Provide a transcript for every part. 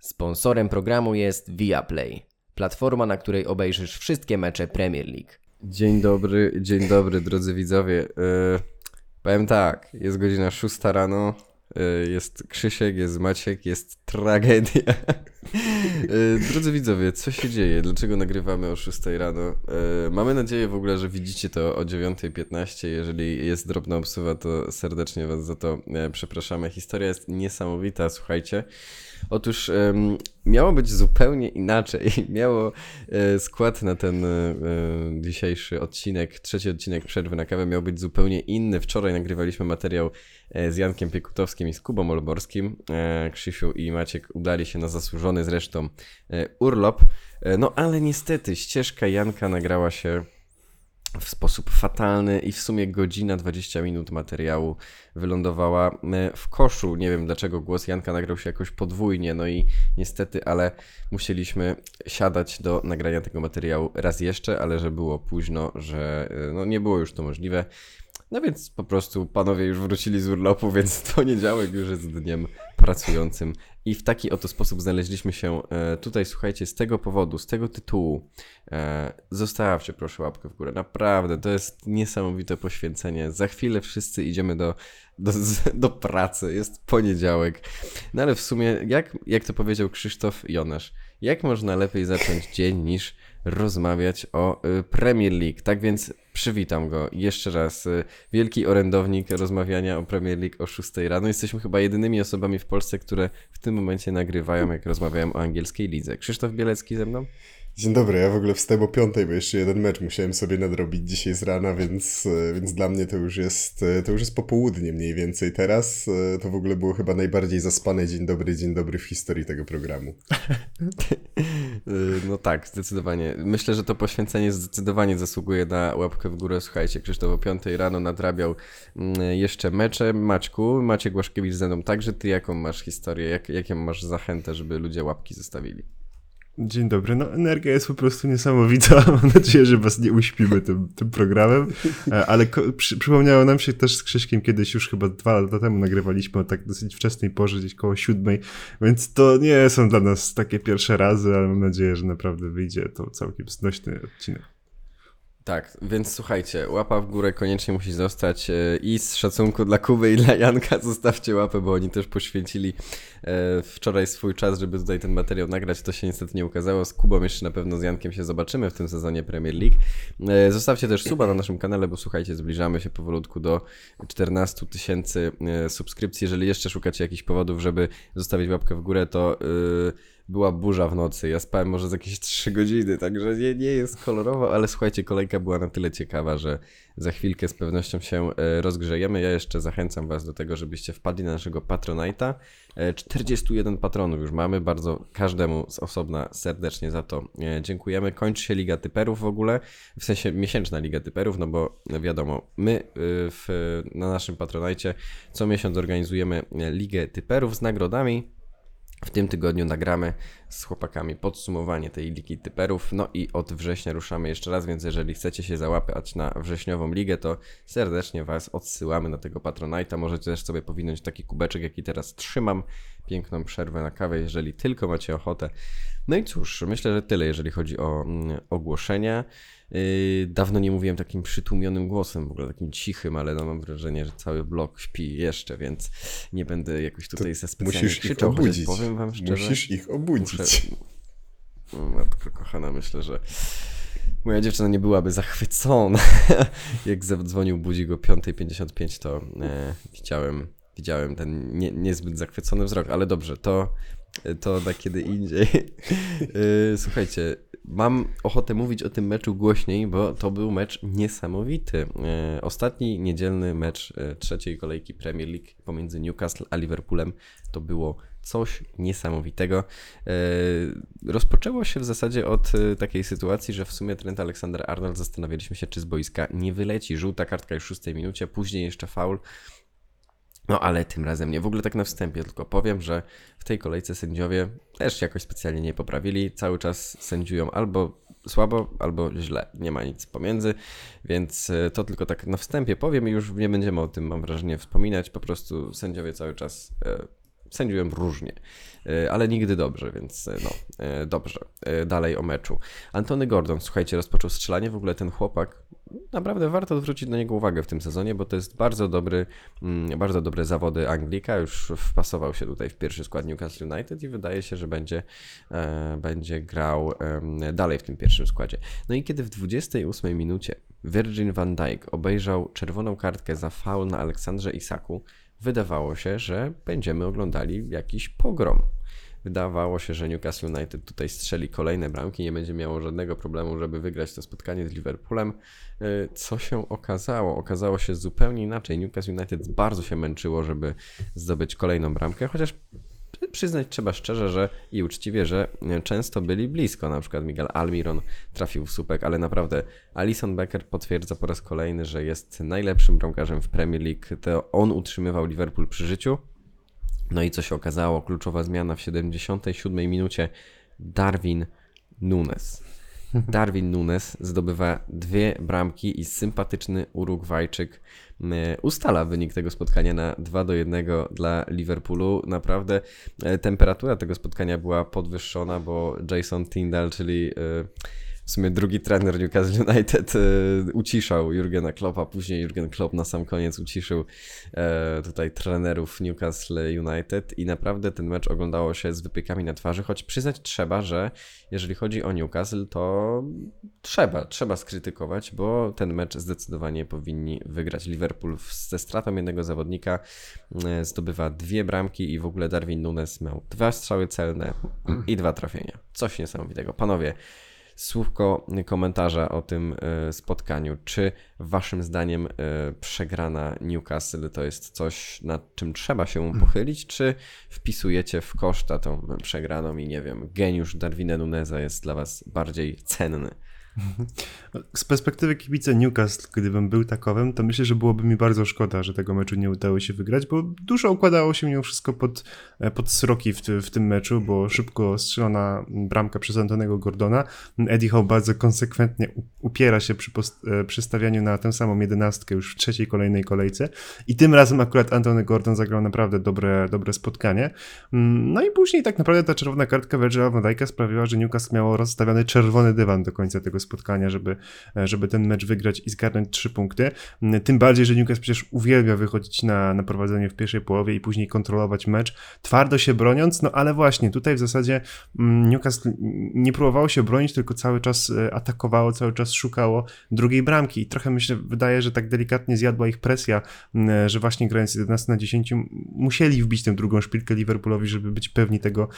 Sponsorem programu jest Viaplay, platforma, na której obejrzysz wszystkie mecze Premier League. Dzień dobry drodzy widzowie. Powiem tak, jest godzina 6 rano, jest Krzysiek, jest Maciek, jest tragedia. Drodzy widzowie, co się dzieje? Dlaczego nagrywamy o 6 rano? Mamy nadzieję w ogóle, że widzicie to o 9:15. Jeżeli jest drobna obsuwa, to serdecznie was za to przepraszamy. Historia jest niesamowita, słuchajcie. Otóż miało być zupełnie inaczej. Miało skład na ten dzisiejszy odcinek, trzeci odcinek Przerwy na kawę miał być zupełnie inny. Wczoraj nagrywaliśmy materiał z Jankiem Piekutowskim i z Kubą Olborskim. Krzysiu i Maciek udali się na zasłużony zresztą urlop. No ale niestety ścieżka Janka nagrała się w sposób fatalny i w sumie godzina 20 minut materiału wylądowała w koszu. Nie wiem dlaczego głos Janka nagrał się jakoś podwójnie, no i niestety, ale musieliśmy siadać do nagrania tego materiału raz jeszcze, ale że było późno, że no nie było już to możliwe. No więc po prostu panowie już wrócili z urlopu, więc poniedziałek już jest dniem pracującym. I w taki oto sposób znaleźliśmy się tutaj, słuchajcie, z tego powodu, z tego tytułu. Zostawcie proszę łapkę w górę, naprawdę, to jest niesamowite poświęcenie. Za chwilę wszyscy idziemy do pracy, jest poniedziałek. No ale w sumie, jak to powiedział Krzysztof Jonasz, jak można lepiej zacząć dzień niż rozmawiać o Premier League. Tak więc przywitam go jeszcze raz. Wielki orędownik rozmawiania o Premier League o 6 rano. Jesteśmy chyba jedynymi osobami w Polsce, które w tym momencie nagrywają, jak rozmawiałem o angielskiej lidze. Krzysztof Bielecki ze mną? Dzień dobry, ja w ogóle wstałem o 5, bo jeszcze jeden mecz musiałem sobie nadrobić dzisiaj z rana, więc dla mnie to już jest popołudnie mniej więcej teraz. To w ogóle było chyba najbardziej zaspany dzień dobry w historii tego programu. No tak, zdecydowanie. Myślę, że to poświęcenie zdecydowanie zasługuje na łapkę w górę. Słuchajcie, Krzysztof o 5 rano nadrabiał jeszcze mecze. Maćku, Maciek Łaszkiewicz ze mną, także ty jaką masz historię, jaką masz zachętę, żeby ludzie łapki zostawili? Dzień dobry, no energia jest po prostu niesamowita, mam nadzieję, że was nie uśpimy tym programem, ale przypomniało nam się też z Krzyśkiem kiedyś, już chyba 2 lata temu nagrywaliśmy o tak dosyć wczesnej porze, gdzieś koło 7, więc to nie są dla nas takie pierwsze razy, ale mam nadzieję, że naprawdę wyjdzie to całkiem znośny odcinek. Tak, więc słuchajcie, łapa w górę koniecznie musi zostać i z szacunku dla Kuby i dla Janka zostawcie łapę, bo oni też poświęcili wczoraj swój czas, żeby tutaj ten materiał nagrać, to się niestety nie ukazało. Z Kubą jeszcze na pewno z Jankiem się zobaczymy w tym sezonie Premier League. Zostawcie też suba na naszym kanale, bo słuchajcie, zbliżamy się powolutku do 14 000 subskrypcji. Jeżeli jeszcze szukacie jakichś powodów, żeby zostawić łapkę w górę, to... Była burza w nocy, ja spałem może z jakieś 3 godziny, także nie jest kolorowo, ale słuchajcie, kolejka była na tyle ciekawa, że za chwilkę z pewnością się rozgrzejemy. Ja jeszcze zachęcam was do tego, żebyście wpadli na naszego Patronite'a. 41 patronów już mamy, bardzo każdemu z osobna serdecznie za to dziękujemy. Kończy się Liga Typerów w ogóle, w sensie miesięczna Liga Typerów, no bo wiadomo, my na naszym Patronite'cie co miesiąc organizujemy Ligę Typerów z nagrodami. W tym tygodniu nagramy z chłopakami podsumowanie tej Ligi Typerów, no i od września ruszamy jeszcze raz, więc jeżeli chcecie się załapać na wrześniową ligę, to serdecznie was odsyłamy na tego Patronite'a. Możecie też sobie powinąć taki kubeczek, jaki teraz trzymam, piękną przerwę na kawę, jeżeli tylko macie ochotę. No i cóż, myślę, że tyle, jeżeli chodzi o ogłoszenia. Dawno nie mówiłem takim przytłumionym głosem, w ogóle takim cichym, ale no mam wrażenie, że cały blok śpi jeszcze, więc nie będę jakoś tutaj za specjalnie krzyczał, chociaż powiem wam szczerze. Musisz ich obudzić. Matko kochana, myślę, że moja dziewczyna nie byłaby zachwycona. Jak zadzwonił budzik o 5:55, to widziałem ten niezbyt zachwycony wzrok, ale dobrze, to na kiedy indziej. Słuchajcie, mam ochotę mówić o tym meczu głośniej, bo to był mecz niesamowity. Ostatni niedzielny mecz trzeciej kolejki Premier League pomiędzy Newcastle a Liverpoolem to było coś niesamowitego. Rozpoczęło się w zasadzie od takiej sytuacji, że w sumie Trent Alexander-Arnold zastanawialiśmy się, czy z boiska nie wyleci. Żółta kartka już w 6 minucie, później jeszcze faul. No ale tym razem nie. W ogóle tak na wstępie tylko powiem, że w tej kolejce sędziowie też jakoś specjalnie nie poprawili. Cały czas sędziują albo słabo, albo źle. Nie ma nic pomiędzy, więc to tylko tak na wstępie powiem i już nie będziemy o tym, mam wrażenie, wspominać. Po prostu sędziowie cały czas sędziują różnie, ale nigdy dobrze, więc no, dobrze. Dalej o meczu. Antony Gordon, słuchajcie, rozpoczął strzelanie. W ogóle ten chłopak, naprawdę warto zwrócić na niego uwagę w tym sezonie, bo to jest bardzo dobre zawody Anglika. Już wpasował się tutaj w pierwszy skład Newcastle United i wydaje się, że będzie grał dalej w tym pierwszym składzie. No i kiedy w 28 minucie Virgil van Dijk obejrzał czerwoną kartkę za faul na Aleksandrze Isaku, wydawało się, że będziemy oglądali jakiś pogrom. Wydawało się, że Newcastle United tutaj strzeli kolejne bramki, nie będzie miało żadnego problemu, żeby wygrać to spotkanie z Liverpoolem. Co się okazało? Okazało się zupełnie inaczej. Newcastle United bardzo się męczyło, żeby zdobyć kolejną bramkę, chociaż przyznać trzeba szczerze i uczciwie, że często byli blisko. Na przykład Miguel Almiron trafił w słupek, ale naprawdę Alisson Becker potwierdza po raz kolejny, że jest najlepszym bramkarzem w Premier League. To on utrzymywał Liverpool przy życiu. No i co się okazało? Kluczowa zmiana w 77 minucie. Darwin Nunes zdobywa 2 bramki i sympatyczny Urugwajczyk ustala wynik tego spotkania na 2-1 dla Liverpoolu. Naprawdę temperatura tego spotkania była podwyższona, bo Jason Tindall, czyli w sumie drugi trener Newcastle United, uciszał Jurgena Kloppa, później Jurgen Klopp na sam koniec uciszył tutaj trenerów Newcastle United i naprawdę ten mecz oglądało się z wypiekami na twarzy, choć przyznać trzeba, że jeżeli chodzi o Newcastle, to trzeba skrytykować, bo ten mecz zdecydowanie powinni wygrać. Liverpool ze stratą jednego zawodnika zdobywa 2 bramki i w ogóle Darwin Nunes miał 2 strzały celne i 2 trafienia. Coś niesamowitego. Panowie, słówko komentarza o tym spotkaniu. Czy waszym zdaniem przegrana Newcastle to jest coś, nad czym trzeba się pochylić, czy wpisujecie w koszta tą przegraną i nie wiem, geniusz Darwina Nuneza jest dla was bardziej cenny? Z perspektywy kibica Newcastle, gdybym był takowym, to myślę, że byłoby mi bardzo szkoda, że tego meczu nie udało się wygrać, bo dużo układało się mimo wszystko pod sroki w tym meczu, bo szybko strzelona bramka przez Antonego Gordona. Eddie Howe bardzo konsekwentnie upiera się przy stawianiu na tę samą 11 już w trzeciej kolejnej kolejce i tym razem akurat Antony Gordon zagrał naprawdę dobre spotkanie. No i później tak naprawdę ta czerwona kartka Virgila van Dijk'a sprawiła, że Newcastle miało rozstawiony czerwony dywan do końca tego spotkania, żeby ten mecz wygrać i zgarnąć 3 punkty. Tym bardziej, że Newcastle przecież uwielbia wychodzić na prowadzenie w pierwszej połowie i później kontrolować mecz, twardo się broniąc, no ale właśnie tutaj w zasadzie Newcastle nie próbowało się bronić, tylko cały czas atakowało, cały czas szukało drugiej bramki i trochę wydaje, że tak delikatnie zjadła ich presja, że właśnie grając 11-10 musieli wbić tę drugą szpilkę Liverpoolowi, żeby być pewni tego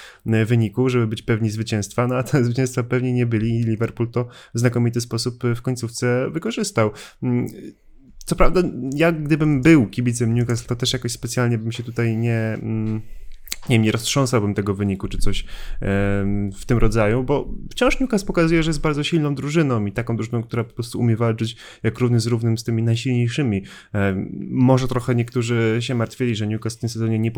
wyniku, żeby być pewni zwycięstwa, no a te zwycięstwa pewnie nie byli i Liverpool to w znakomity sposób w końcówce wykorzystał. Co prawda, ja gdybym był kibicem Newcastle, to też jakoś specjalnie bym się tutaj nie roztrząsałbym tego wyniku, czy coś w tym rodzaju, bo wciąż Newcastle pokazuje, że jest bardzo silną drużyną i taką drużyną, która po prostu umie walczyć jak równy z równym z tymi najsilniejszymi. Może trochę niektórzy się martwili, że Newcastle w tym sezonie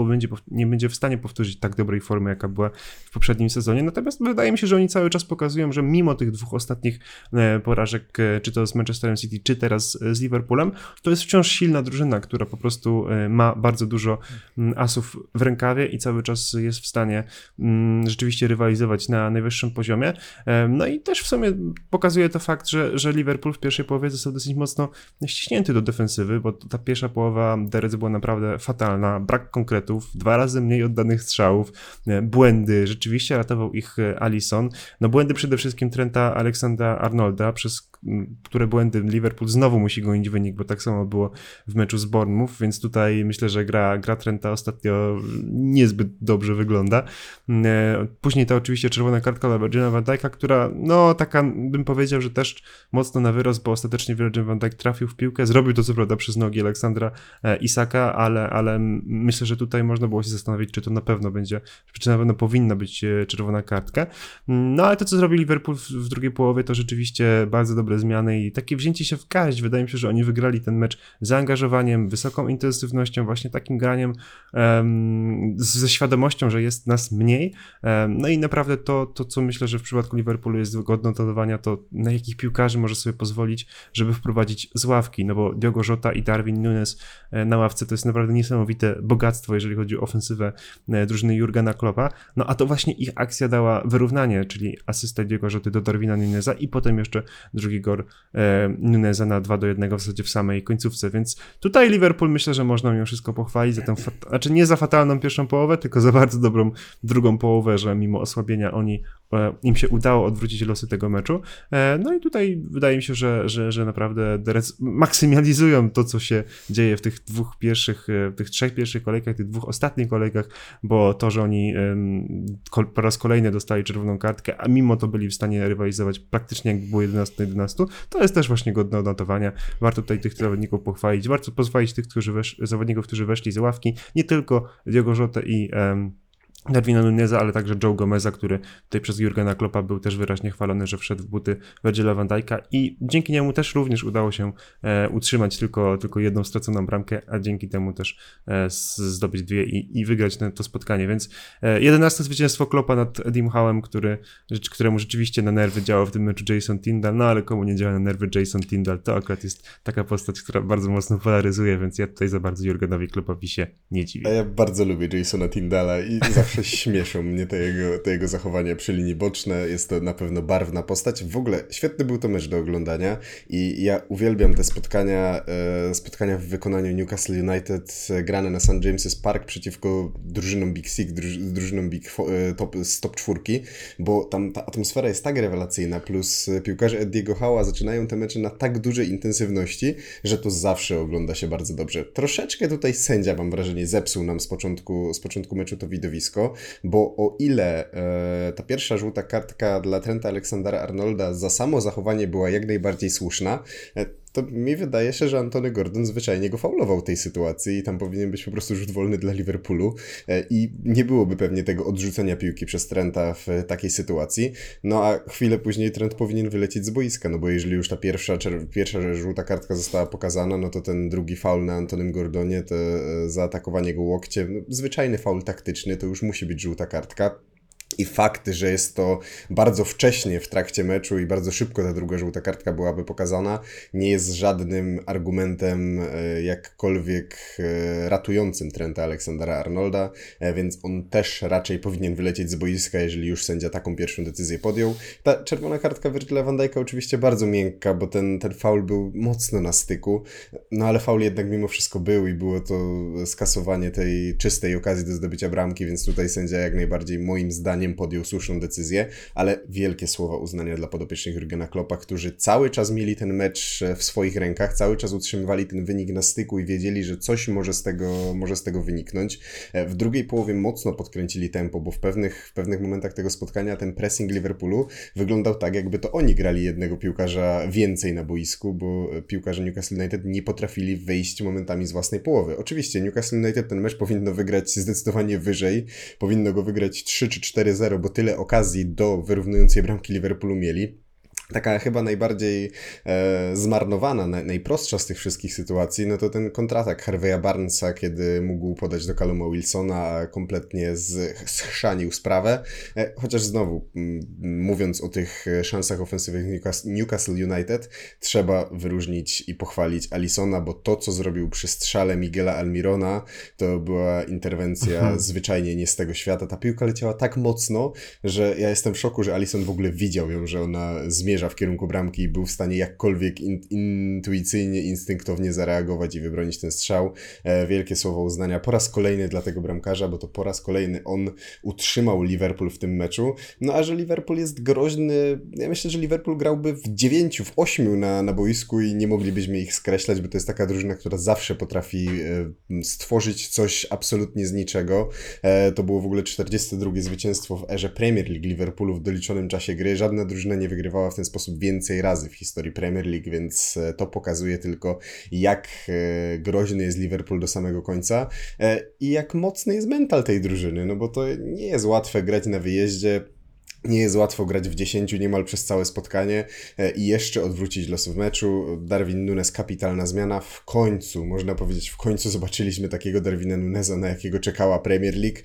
nie będzie w stanie powtórzyć tak dobrej formy, jaka była w poprzednim sezonie, natomiast wydaje mi się, że oni cały czas pokazują, że mimo tych 2 ostatnich porażek, czy to z Manchesterem City, czy teraz z Liverpoolem, to jest wciąż silna drużyna, która po prostu ma bardzo dużo asów w rękawie i cały czas jest w stanie rzeczywiście rywalizować na najwyższym poziomie. No i też w sumie pokazuje to fakt, że Liverpool w pierwszej połowie został dosyć mocno ściśnięty do defensywy, bo ta pierwsza połowa Derez była naprawdę fatalna, brak konkretów, 2 razy mniej oddanych strzałów, błędy, rzeczywiście ratował ich Alisson. No błędy przede wszystkim Trenta Alexandera Arnolda, przez które błędy Liverpool znowu musi gonić wynik, bo tak samo było w meczu z Bournemouth, więc tutaj myślę, że gra Trenta ostatnio niezbyt dobrze wygląda. Później ta oczywiście czerwona kartka dla Virgila van Dijk'a, która no taka bym powiedział, że też mocno na wyrost, bo ostatecznie Virgil van Dijk trafił w piłkę, zrobił to co prawda przez nogi Aleksandra Isaka, ale myślę, że tutaj można było się zastanowić, czy to na pewno będzie, czy na pewno powinna być czerwona kartka. No ale to co zrobił Liverpool w drugiej połowie to rzeczywiście bardzo dobre zmiany i takie wzięcie się w garść. Wydaje mi się, że oni wygrali ten mecz zaangażowaniem, wysoką intensywnością, właśnie takim graniem ze świadomością, że jest nas mniej. No i naprawdę to, co myślę, że w przypadku Liverpoolu jest godne odnotowania, to na jakich piłkarzy może sobie pozwolić, żeby wprowadzić z ławki, no bo Diogo Jota i Darwin Nunes na ławce to jest naprawdę niesamowite bogactwo, jeżeli chodzi o ofensywę drużyny Jurgena Kloppa. No a to właśnie ich akcja dała wyrównanie, czyli asysta Diego Joty do Darwina Nuneza i potem jeszcze drugi gol Nuneza na 2-1 w zasadzie w samej końcówce, więc tutaj Liverpool myślę, że można mimo wszystko pochwalić za tę, znaczy nie za fatalną pierwszą połowę, tylko za bardzo dobrą drugą połowę, że mimo osłabienia im się udało odwrócić losy tego meczu. No i tutaj wydaje mi się, że naprawdę maksymalizują to, co się dzieje w tych trzech pierwszych kolejkach, tych dwóch ostatnich kolejkach, bo to, że oni po raz kolejny dostali czerwoną kartkę, a mimo to byli w stanie rywalizować praktycznie jak było 11-11, to jest też właśnie godne odnotowania. Warto tutaj tych zawodników pochwalić, warto pochwalić tych zawodników, którzy weszli z ławki, nie tylko Diogo Jota i Darwina Nuneza, ale także Joe Gomeza, który tutaj przez Jurgena Kloppa był też wyraźnie chwalony, że wszedł w buty Virgila van Dijk'a i dzięki niemu też również udało się utrzymać tylko jedną straconą bramkę, a dzięki temu też zdobyć dwie i wygrać to spotkanie, więc 11 zwycięstwo Kloppa nad Edim Howem, któremu rzeczywiście na nerwy działał w tym meczu Jason Tindall, no ale komu nie działa na nerwy Jason Tindall, to akurat jest taka postać, która bardzo mocno polaryzuje, więc ja tutaj za bardzo Jurgenowi Kloppowi się nie dziwię. A ja bardzo lubię Jasona Tindalla i śmieszą mnie te jego zachowania przy linii bocznej. Jest to na pewno barwna postać. W ogóle świetny był to mecz do oglądania i ja uwielbiam te spotkania w wykonaniu Newcastle United grane na St. James's Park przeciwko drużynom Big Six, drużynom z top 4, bo tam ta atmosfera jest tak rewelacyjna, plus piłkarze Ediego Howa zaczynają te mecze na tak dużej intensywności, że to zawsze ogląda się bardzo dobrze. Troszeczkę tutaj sędzia, mam wrażenie, zepsuł nam z początku meczu to widowisko, bo o ile ta pierwsza żółta kartka dla Trenta Alexandera-Arnolda za samo zachowanie była jak najbardziej słuszna, to mi wydaje się, że Antony Gordon zwyczajnie go faulował w tej sytuacji i tam powinien być po prostu rzut wolny dla Liverpoolu i nie byłoby pewnie tego odrzucenia piłki przez Trenta w takiej sytuacji. No a chwilę później Trent powinien wylecieć z boiska, no bo jeżeli już ta pierwsza żółta kartka została pokazana, no to ten drugi faul na Antonym Gordonie, to zaatakowanie go łokciem, no, zwyczajny faul taktyczny, to już musi być żółta kartka. I fakt, że jest to bardzo wcześnie w trakcie meczu i bardzo szybko ta druga żółta kartka byłaby pokazana, nie jest żadnym argumentem jakkolwiek ratującym Trenta Alexandera-Arnolda, więc on też raczej powinien wylecieć z boiska, jeżeli już sędzia taką pierwszą decyzję podjął. Ta czerwona kartka Virgila van Dijk'a oczywiście bardzo miękka, bo ten faul był mocno na styku, no ale faul jednak mimo wszystko był i było to skasowanie tej czystej okazji do zdobycia bramki, więc tutaj sędzia jak najbardziej moim zdaniem podjął słuszną decyzję, ale wielkie słowa uznania dla podopiecznych Jurgena Kloppa, którzy cały czas mieli ten mecz w swoich rękach, cały czas utrzymywali ten wynik na styku i wiedzieli, że coś może z tego wyniknąć. W drugiej połowie mocno podkręcili tempo, bo w pewnych momentach tego spotkania ten pressing Liverpoolu wyglądał tak, jakby to oni grali jednego piłkarza więcej na boisku, bo piłkarze Newcastle United nie potrafili wyjść momentami z własnej połowy. Oczywiście Newcastle United ten mecz powinno wygrać zdecydowanie wyżej, powinno go wygrać 3 czy 4-0, bo tyle okazji do wyrównującej bramki Liverpoolu mieli. Taka chyba najbardziej zmarnowana, najprostsza z tych wszystkich sytuacji, no to ten kontratak Harvey'a Barnesa, kiedy mógł podać do Calluma Wilsona, a kompletnie schrzanił sprawę. Chociaż znowu, mówiąc o tych szansach ofensywnych Newcastle United, trzeba wyróżnić i pochwalić Alissona, bo to, co zrobił przy strzale Miguela Almirona, to była interwencja zwyczajnie nie z tego świata. Ta piłka leciała tak mocno, że ja jestem w szoku, że Alisson w ogóle widział ją, że ona zmierza zmierza w kierunku bramki i był w stanie jakkolwiek intuicyjnie, instynktownie zareagować i wybronić ten strzał. Wielkie słowo uznania po raz kolejny dla tego bramkarza, bo to po raz kolejny on utrzymał Liverpool w tym meczu. No a że Liverpool jest groźny, ja myślę, że Liverpool grałby w 9, w 8 na boisku i nie moglibyśmy ich skreślać, bo to jest taka drużyna, która zawsze potrafi stworzyć coś absolutnie z niczego. To było w ogóle 42. zwycięstwo w erze Premier League Liverpoolu w doliczonym czasie gry. Żadna drużyna nie wygrywała w ten sposób więcej razy w historii Premier League, więc to pokazuje tylko, jak groźny jest Liverpool do samego końca i jak mocny jest mental tej drużyny, no bo to nie jest łatwe grać na wyjeździe. Nie jest łatwo grać w 10 niemal przez całe spotkanie i jeszcze odwrócić los w meczu. Darwin Nunes, kapitalna zmiana. W końcu, można powiedzieć, w końcu zobaczyliśmy takiego Darwina Nunesa, na jakiego czekała Premier League,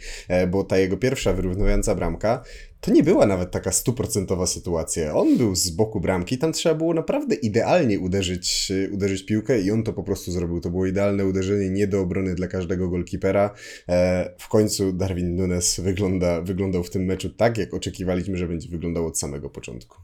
bo ta jego pierwsza wyrównująca bramka to nie była nawet taka 100% sytuacja. On był z boku bramki, tam trzeba było naprawdę idealnie uderzyć piłkę i on to po prostu zrobił. To było idealne uderzenie, nie do obrony dla każdego golkipera. W końcu Darwin Nunes wyglądał w tym meczu tak, jak oczekiwaliśmy, że będzie wyglądał od samego początku.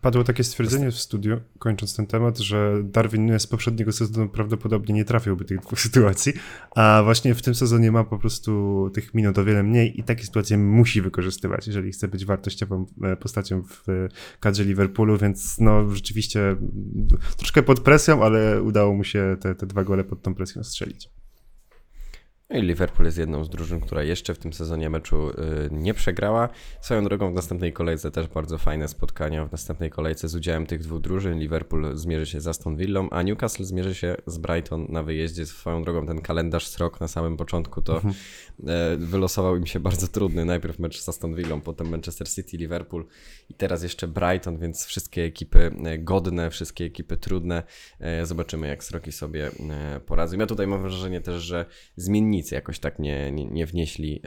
Padło takie stwierdzenie w studiu, kończąc ten temat, że Darwin Nunes z poprzedniego sezonu prawdopodobnie nie trafiłby tych dwóch sytuacji, a właśnie w tym sezonie ma po prostu tych minut o wiele mniej i takie sytuacje musi wykorzystywać, jeżeli chce być wartościową postacią w kadrze Liverpoolu, więc no rzeczywiście troszkę pod presją, ale udało mu się te dwa gole pod tą presją strzelić. I Liverpool jest jedną z drużyn, która jeszcze w tym sezonie meczu nie przegrała. Swoją drogą w następnej kolejce też bardzo fajne spotkania. W następnej kolejce z udziałem tych dwóch drużyn Liverpool zmierzy się z Aston Villą, a Newcastle zmierzy się z Brighton na wyjeździe. Swoją drogą ten kalendarz srok na samym początku to wylosował im się bardzo trudny. Najpierw mecz z Aston Villą, potem Manchester City, Liverpool i teraz jeszcze Brighton, więc wszystkie ekipy godne, wszystkie ekipy trudne. Zobaczymy, jak sroki sobie poradzą. Ja tutaj mam wrażenie też, że zmiennicy jakoś tak nie wnieśli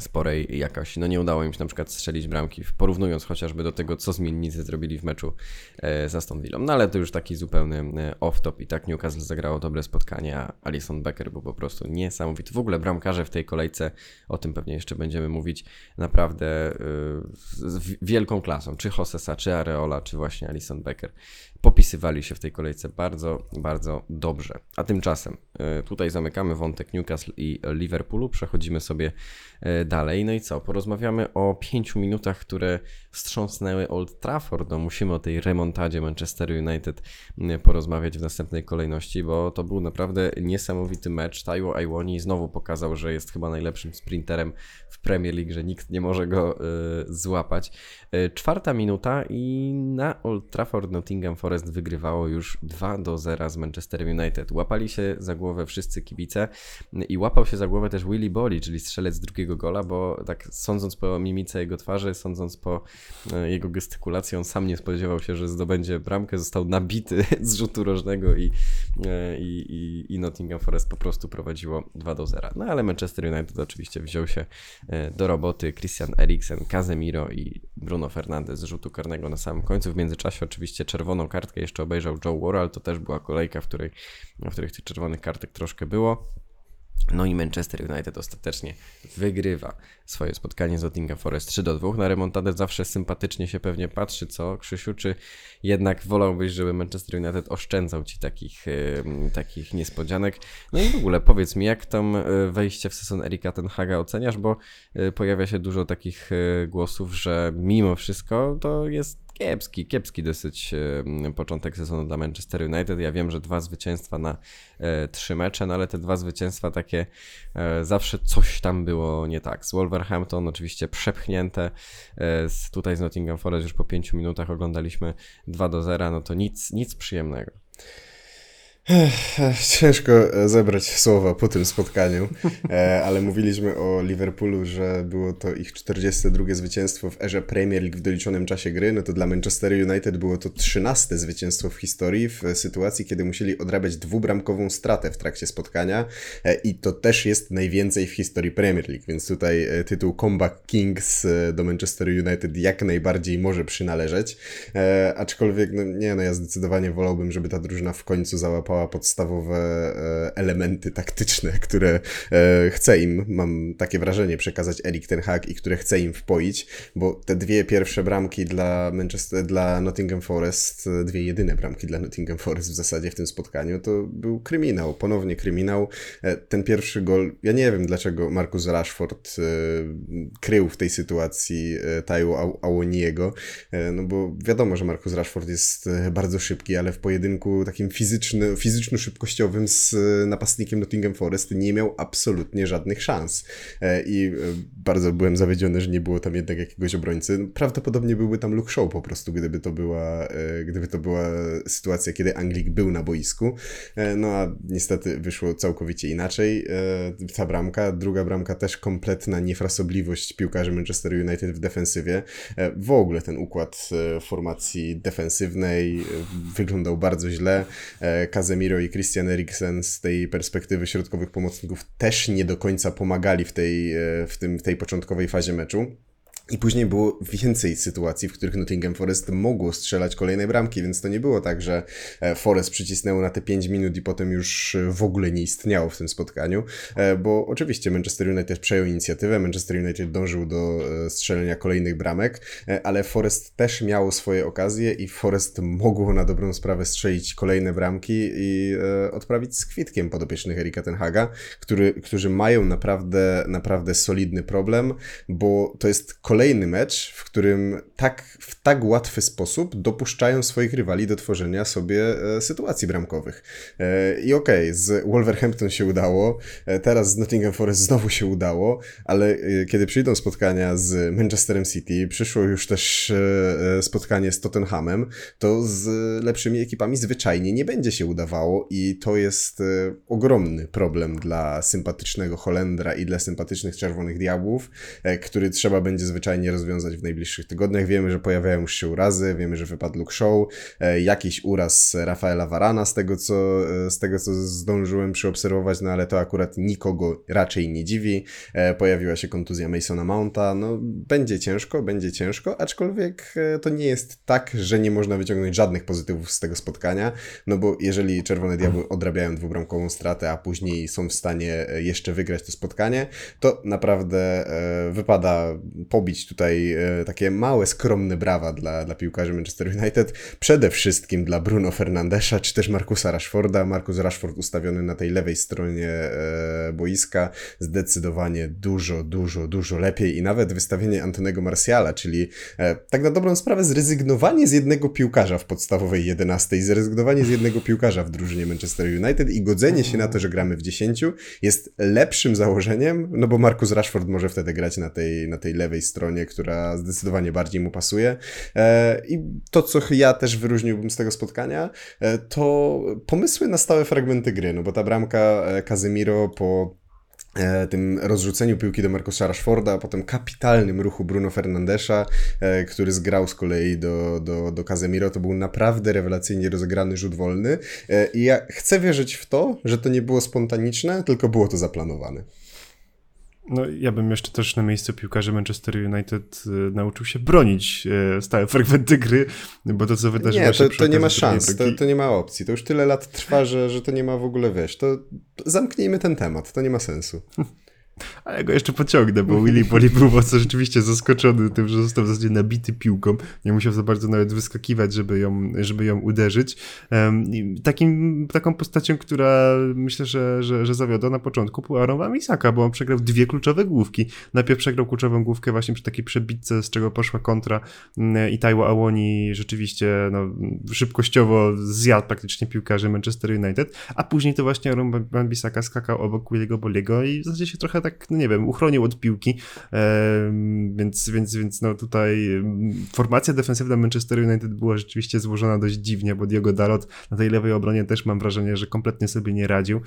sporej jakoś, no nie udało im się na przykład strzelić bramki, porównując chociażby do tego, co zmiennicy zrobili w meczu z Aston Villą, no ale to już taki zupełny off-top i tak Newcastle zagrało dobre spotkanie, a Alisson Becker był po prostu niesamowity. W ogóle bramkarze w tej kolejce, o tym pewnie jeszcze będziemy mówić, naprawdę z wielką klasą, czy Josesa, czy Areola, czy właśnie Alisson Becker popisywali się w tej kolejce bardzo, bardzo dobrze. A tymczasem tutaj zamykamy wątek Newcastle i Liverpoolu, przechodzimy sobie dalej. No i co? Porozmawiamy o 5 minutach, które wstrząsnęły Old Trafford. No musimy o tej remontadzie Manchester United porozmawiać w następnej kolejności, bo to był naprawdę niesamowity mecz. Taiwo Awoniyi znowu pokazał, że jest chyba najlepszym sprinterem w Premier League, że nikt nie może go złapać. 4. minuta i na Old Trafford Nottingham Forest wygrywało już 2-0 z Manchester United. Łapali się za głowę wszyscy kibice i łapał się za głowę też Willy Bolly, czyli strzelec drugiego gola, bo tak sądząc po mimice jego twarzy, sądząc po jego gestykulacji, on sam nie spodziewał się, że zdobędzie bramkę, został nabity z rzutu rożnego i Nottingham Forest po prostu prowadziło 2-0. No ale Manchester United oczywiście wziął się do roboty. Christian Eriksen, Casemiro i Bruno Fernandes z rzutu karnego na samym końcu. W międzyczasie oczywiście czerwoną kartkę jeszcze obejrzał Joe Worrall, to też była kolejka, w których tych czerwonych kartek troszkę było. No i Manchester United ostatecznie wygrywa swoje spotkanie z Nottingham Forest 3-2. Na remontadę zawsze sympatycznie się pewnie patrzy, co Krzysiu, czy jednak wolałbyś, żeby Manchester United oszczędzał ci takich niespodzianek? No i w ogóle powiedz mi, jak tam wejście w sezon Erika ten Haga oceniasz, bo pojawia się dużo takich głosów, że mimo wszystko to jest kiepski dosyć początek sezonu dla Manchester United. Ja wiem, że 2 zwycięstwa na 3 mecze, no ale te 2 zwycięstwa takie zawsze coś tam było nie tak. Z Wolverhampton oczywiście przepchnięte, tutaj z Nottingham Forest już po 5 minutach oglądaliśmy 2-0, no to nic przyjemnego. Ciężko zebrać słowa po tym spotkaniu, ale mówiliśmy o Liverpoolu, że było to ich 42. zwycięstwo w erze Premier League w doliczonym czasie gry, no to dla Manchester United było to 13. zwycięstwo w historii w sytuacji, kiedy musieli odrabiać 2-bramkową stratę w trakcie spotkania i to też jest najwięcej w historii Premier League, więc tutaj tytuł Comeback Kings do Manchester United jak najbardziej może przynależeć, aczkolwiek ja zdecydowanie wolałbym, żeby ta drużyna w końcu załapała wyłapała podstawowe elementy taktyczne, które chce im, mam takie wrażenie, przekazać Erik ten Hag i które chce im wpoić, bo te dwie pierwsze bramki dla Nottingham Forest, dwie jedyne bramki dla Nottingham Forest w zasadzie w tym spotkaniu, to był kryminał, ponownie kryminał. Ten pierwszy gol, ja nie wiem dlaczego Marcus Rashford krył w tej sytuacji Taiwo Awoniyiego, no bo wiadomo, że Marcus Rashford jest bardzo szybki, ale w pojedynku takim fizyczno-szybkościowym z napastnikiem Nottingham Forest nie miał absolutnie żadnych szans. I bardzo byłem zawiedziony, że nie było tam jednak jakiegoś obrońcy. Prawdopodobnie byłby tam Luke Shaw po prostu, gdyby to była sytuacja, kiedy Anglik był na boisku. No a niestety wyszło całkowicie inaczej. Ta bramka, druga bramka też kompletna niefrasobliwość piłkarzy Manchester United w defensywie. W ogóle ten układ formacji defensywnej wyglądał bardzo źle. Casemiro i Christian Eriksen z tej perspektywy środkowych pomocników też nie do końca pomagali w tej początkowej fazie meczu. I później było więcej sytuacji, w których Nottingham Forest mogło strzelać kolejne bramki, więc to nie było tak, że Forest przycisnęło na te 5 minut i potem już w ogóle nie istniało w tym spotkaniu, bo oczywiście Manchester United przejął inicjatywę, Manchester United dążył do strzelenia kolejnych bramek, ale Forest też miało swoje okazje i Forest mogło na dobrą sprawę strzelić kolejne bramki i odprawić z kwitkiem podopiecznych Erika ten Haga, którzy mają naprawdę solidny problem, bo to jest kolejny mecz, w którym w tak łatwy sposób dopuszczają swoich rywali do tworzenia sobie sytuacji bramkowych. I okej, z Wolverhampton się udało, teraz z Nottingham Forest znowu się udało, ale kiedy przyjdą spotkania z Manchesterem City, przyszło już też spotkanie z Tottenhamem, to z lepszymi ekipami zwyczajnie nie będzie się udawało i to jest ogromny problem dla sympatycznego Holendra i dla sympatycznych Czerwonych Diabłów, który trzeba będzie zwyczajnie rozwiązać w najbliższych tygodniach. Wiemy, że pojawiają już się urazy, wiemy, że wypadł Luke Shaw, jakiś uraz Rafaela Varana z tego co zdążyłem przyobserwować, no ale to akurat nikogo raczej nie dziwi. Pojawiła się kontuzja Masona Mounta, no będzie ciężko, aczkolwiek to nie jest tak, że nie można wyciągnąć żadnych pozytywów z tego spotkania, no bo jeżeli Czerwone Diabły odrabiają dwubramkową stratę, a później są w stanie jeszcze wygrać to spotkanie, to naprawdę wypada pobić tutaj takie małe, skromne brawa dla piłkarzy Manchester United. Przede wszystkim dla Bruno Fernandesza, czy też Marcusa Rashforda. Marcus Rashford ustawiony na tej lewej stronie boiska zdecydowanie dużo lepiej i nawet wystawienie Antonego Marsjala, czyli tak na dobrą sprawę zrezygnowanie z jednego piłkarza w podstawowej 11, zrezygnowanie z jednego piłkarza w drużynie Manchester United i godzenie się na to, że gramy w 10 jest lepszym założeniem, no bo Marcus Rashford może wtedy grać na tej lewej stronie, która zdecydowanie bardziej mu pasuje. I to, co ja też wyróżniłbym z tego spotkania, to pomysły na stałe fragmenty gry, no bo ta bramka Casemiro po tym rozrzuceniu piłki do Marcusa Rashforda, a potem kapitalnym ruchu Bruno Fernandesza, który zgrał z kolei do Casemiro, to był naprawdę rewelacyjnie rozegrany rzut wolny. I ja chcę wierzyć w to, że to nie było spontaniczne, tylko było to zaplanowane. No, ja bym jeszcze też na miejscu piłkarzy Manchester United nauczył się bronić stałe fragmenty gry, bo to, co wydarzyło się... to nie ma szans, to nie ma opcji. To już tyle lat trwa, że to nie ma w ogóle, wiesz, to zamknijmy ten temat, to nie ma sensu. Ale ja go jeszcze pociągnę, bo Willy Bolly był mocno rzeczywiście zaskoczony tym, że został w zasadzie nabity piłką. Nie musiał za bardzo nawet wyskakiwać, żeby ją uderzyć. Taką postacią, która myślę, że zawiodła na początku, był Aaron Ramsdale, bo on przegrał dwie kluczowe główki. Najpierw przegrał kluczową główkę właśnie przy takiej przebitce, z czego poszła kontra i Taiwo Awoniyi rzeczywiście szybkościowo zjadł praktycznie piłkarzy Manchester United, a później to właśnie Aaron Ramsdale skakał obok Willy'ego Bolly'ego i w zasadzie się trochę tak, no nie wiem, uchronił od piłki, więc no tutaj formacja defensywna Manchester United była rzeczywiście złożona dość dziwnie, bo Diogo Dalot na tej lewej obronie też mam wrażenie, że kompletnie sobie nie radził,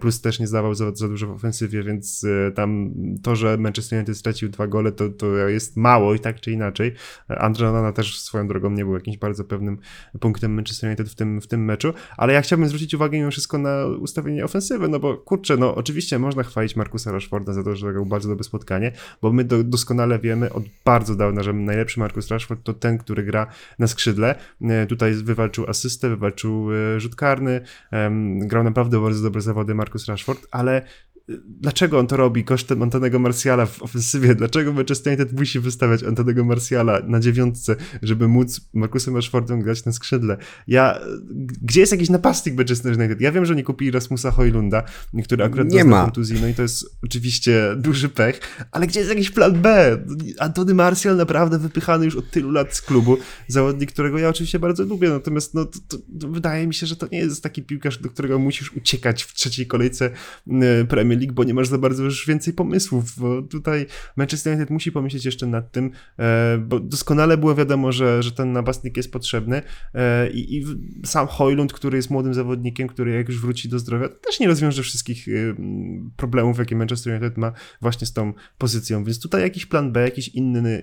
plus też nie zdawał za dużo w ofensywie, więc tam to, że Manchester United stracił 2 gole, to jest mało i tak czy inaczej. Andre Onana też swoją drogą nie był jakimś bardzo pewnym punktem Manchester United w tym meczu, ale ja chciałbym zwrócić uwagę mimo wszystko na ustawienie ofensywy, no bo kurczę, no oczywiście można chwalić Marcusa Rashforda za to, że to bardzo dobre spotkanie, bo my doskonale wiemy od bardzo dawna, że najlepszy Marcus Rashford to ten, który gra na skrzydle. Tutaj wywalczył asystę, wywalczył rzut karny, grał naprawdę bardzo dobre zawody Marcus Rashford, ale dlaczego on to robi kosztem Antonego Marsjala w ofensywie? Dlaczego Manchester United musi wystawiać Antonego Marsjala na 9, żeby móc Marcusem Rashfordem grać na skrzydle? Gdzie jest jakiś napastnik Manchester United? Ja wiem, że oni kupili Rasmusa Hojlunda, który akurat dostał kontuzji, no i to jest oczywiście duży pech, ale gdzie jest jakiś plan B? Antony Marsjal naprawdę wypychany już od tylu lat z klubu, zawodnik, którego ja oczywiście bardzo lubię, natomiast no, to wydaje mi się, że to nie jest taki piłkarz, do którego musisz uciekać w trzeciej kolejce Premier League, bo nie masz za bardzo już więcej pomysłów, bo tutaj Manchester United musi pomyśleć jeszcze nad tym, bo doskonale było wiadomo, że ten napastnik jest potrzebny i sam Hojlund, który jest młodym zawodnikiem, który jak już wróci do zdrowia, też nie rozwiąże wszystkich problemów, jakie Manchester United ma właśnie z tą pozycją, więc tutaj jakiś plan B, jakiś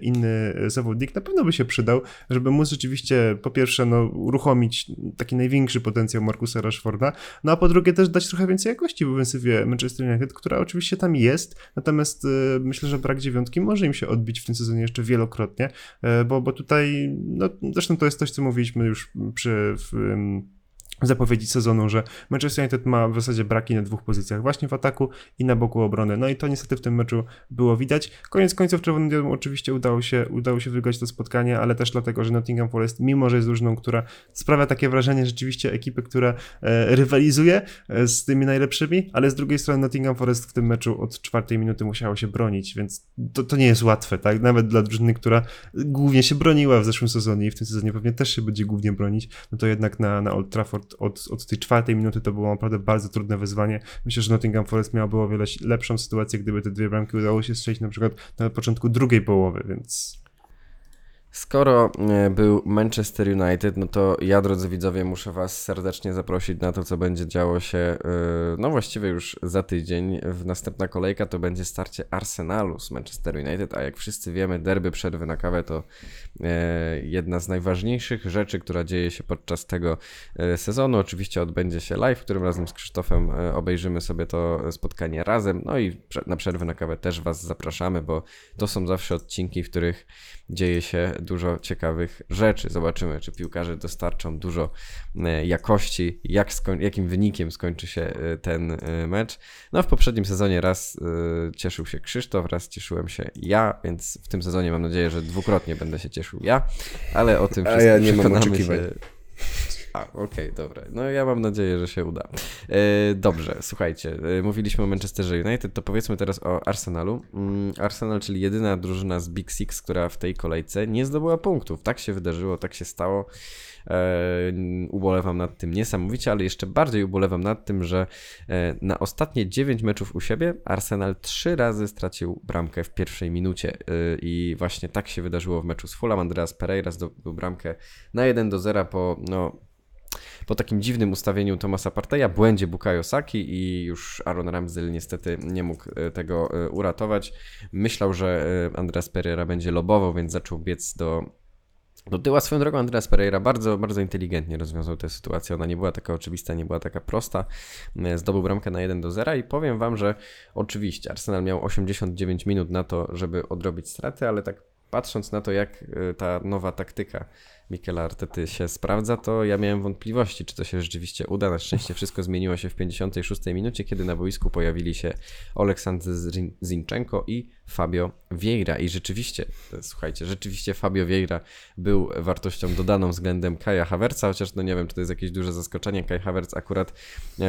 inny zawodnik na pewno by się przydał, żeby móc rzeczywiście po pierwsze uruchomić taki największy potencjał Marcusa Rashforda, no a po drugie też dać trochę więcej jakości w ofensywie Manchester United, która oczywiście tam jest, natomiast myślę, że brak 9 może im się odbić w tym sezonie jeszcze wielokrotnie, bo tutaj, no zresztą to jest coś, co mówiliśmy już w zapowiedzi sezonu, że Manchester United ma w zasadzie braki na dwóch pozycjach, właśnie w ataku i na boku obrony. No i to niestety w tym meczu było widać. Koniec końców Czerwonym Diabłom oczywiście udało się wygrać to spotkanie, ale też dlatego, że Nottingham Forest, mimo że jest drużyną, która sprawia takie wrażenie rzeczywiście ekipy, która rywalizuje z tymi najlepszymi, ale z drugiej strony Nottingham Forest w tym meczu od 4 minuty musiało się bronić, więc to nie jest łatwe, tak? Nawet dla drużyny, która głównie się broniła w zeszłym sezonie i w tym sezonie pewnie też się będzie głównie bronić, no to jednak na Old Trafford od tej 4 minuty to było naprawdę bardzo trudne wyzwanie. Myślę, że Nottingham Forest miałby o wiele lepszą sytuację, gdyby te dwie bramki udało się strzelić na przykład na początku drugiej połowy, więc... Skoro był Manchester United, no to ja, drodzy widzowie, muszę was serdecznie zaprosić na to, co będzie działo się, no właściwie już za tydzień. Następna kolejka to będzie starcie Arsenalu z Manchester United, a jak wszyscy wiemy, derby przerwy na kawę to jedna z najważniejszych rzeczy, która dzieje się podczas tego sezonu. Oczywiście odbędzie się live, w którym razem z Krzysztofem obejrzymy sobie to spotkanie razem, no i na przerwy na kawę też was zapraszamy, bo to są zawsze odcinki, w których dzieje się dużo ciekawych rzeczy. Zobaczymy, czy piłkarze dostarczą dużo jakości, jakim wynikiem skończy się ten mecz. No w poprzednim sezonie raz cieszył się Krzysztof, raz cieszyłem się ja, więc w tym sezonie mam nadzieję, że dwukrotnie będę się cieszył ja, ale o tym wszystkim przekonamy się... Okej, dobra. No ja mam nadzieję, że się uda. Dobrze, słuchajcie, mówiliśmy o Manchesterze United, to powiedzmy teraz o Arsenalu. Arsenal, czyli jedyna drużyna z Big Six, która w tej kolejce nie zdobyła punktów. Tak się wydarzyło, tak się stało. Ubolewam nad tym niesamowicie, ale jeszcze bardziej ubolewam nad tym, że na ostatnie 9 meczów u siebie Arsenal 3 razy stracił bramkę w pierwszej minucie i właśnie tak się wydarzyło w meczu z Fulham. Andreas Pereira zdobył bramkę na 1-0 po takim dziwnym ustawieniu Thomasa Parteya, błędzie Bukayo Saki i już Aaron Ramsdale niestety nie mógł tego uratować. Myślał, że Andreas Pereira będzie lobował, więc zaczął biec do tyła. Swoją drogą Andreas Pereira bardzo, bardzo inteligentnie rozwiązał tę sytuację. Ona nie była taka oczywista, nie była taka prosta. Zdobył bramkę na 1-0 i powiem wam, że oczywiście Arsenal miał 89 minut na to, żeby odrobić straty, ale tak patrząc na to, jak ta nowa taktyka Mikela Artety się sprawdza, to ja miałem wątpliwości, czy to się rzeczywiście uda. Na szczęście wszystko zmieniło się w 56 minucie, kiedy na boisku pojawili się Aleksander Zinchenko i Fabio Vieira. I rzeczywiście, słuchajcie, Fabio Vieira był wartością dodaną względem Kaja Havertza, chociaż no nie wiem, czy to jest jakieś duże zaskoczenie. Kaj Havertz akurat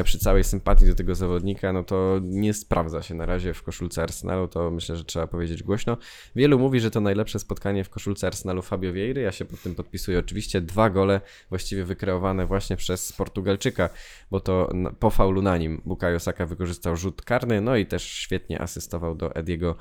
przy całej sympatii do tego zawodnika, no to nie sprawdza się na razie w koszulce Arsenalu, to myślę, że trzeba powiedzieć głośno. Wielu mówi, że to najlepsze spotkanie w koszulce Arsenalu Fabio Vieiry, ja się pod tym podpisuję. Oczywiście 2 gole właściwie wykreowane właśnie przez Portugalczyka, bo to po faulu na nim Bukayo Saka wykorzystał rzut karny, no i też świetnie asystował do Ediego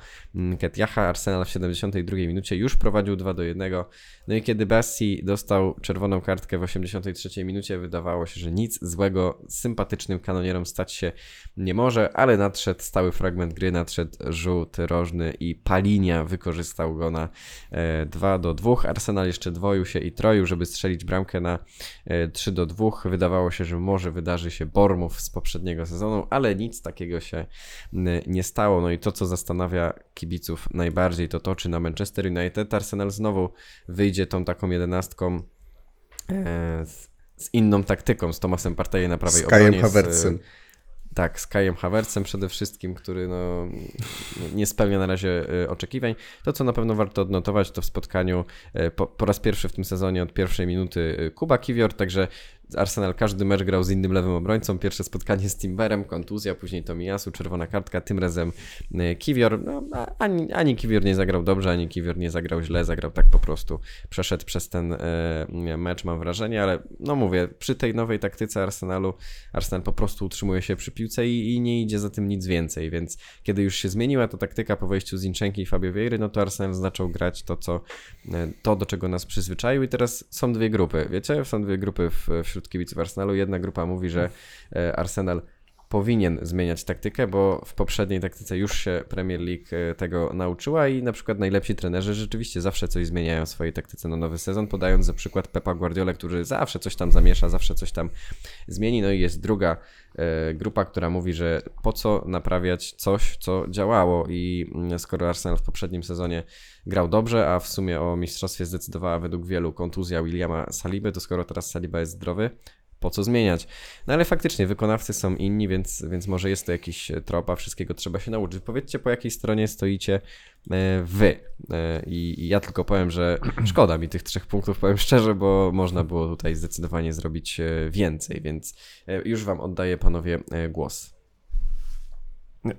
Ketiacha. Arsenal w 72 minucie już prowadził 2-1. No i kiedy Bassi dostał czerwoną kartkę w 83 minucie, wydawało się, że nic złego sympatycznym kanonierom stać się nie może, ale nadszedł stały fragment gry, nadszedł rzut rożny i Palinia wykorzystał go na 2-2. Arsenal jeszcze dwoił się i troił, żeby strzelić bramkę na 3-2. Wydawało się, że może wydarzy się Bournemouth z poprzedniego sezonu, ale nic takiego się nie stało. No i to, co zastanawia kibiców najbardziej, to to, czy na Manchester United Arsenal znowu wyjdzie tą taką jedenastką z inną taktyką, z Thomasem Parteyem na prawej obronie. Kajem Havertzem. Tak, z Kajem Havertzem przede wszystkim, który no, nie spełnia na razie oczekiwań. To, co na pewno warto odnotować, to w spotkaniu po raz pierwszy w tym sezonie od pierwszej minuty Kuba Kiwior, także Arsenal każdy mecz grał z innym lewym obrońcą. Pierwsze spotkanie z Timberem, kontuzja, później Tomiyasu, czerwona kartka, tym razem Kiwior. No, ani Kiwior nie zagrał dobrze, ani Kiwior nie zagrał źle, zagrał tak po prostu. Przeszedł przez ten mecz, mam wrażenie, ale no mówię, przy tej nowej taktyce Arsenalu, Arsenal po prostu utrzymuje się przy piłce i nie idzie za tym nic więcej, więc kiedy już się zmieniła ta taktyka po wejściu Zinczenki i Fabio Vieiry, no to Arsenal zaczął grać to, do czego nas przyzwyczaił i teraz są dwie grupy, wiecie? Są dwie grupy wśród kibiców Arsenalu. Jedna grupa mówi, że Arsenal powinien zmieniać taktykę, bo w poprzedniej taktyce już się Premier League tego nauczyła i na przykład najlepsi trenerzy rzeczywiście zawsze coś zmieniają w swojej taktyce na nowy sezon, podając za przykład Pepa Guardiolę, który zawsze coś tam zamiesza, zawsze coś tam zmieni. No i jest druga grupa, która mówi, że po co naprawiać coś, co działało, i skoro Arsenal w poprzednim sezonie grał dobrze, a w sumie o mistrzostwie zdecydowała według wielu kontuzja Williama Saliby, to skoro teraz Saliba jest zdrowy, po co zmieniać? No ale faktycznie wykonawcy są inni, więc może jest to jakiś trop, a wszystkiego trzeba się nauczyć. Powiedzcie, po jakiej stronie stoicie wy. I ja tylko powiem, że szkoda mi tych 3 punktów, powiem szczerze, bo można było tutaj zdecydowanie zrobić więcej, więc już wam oddaję, panowie, głos.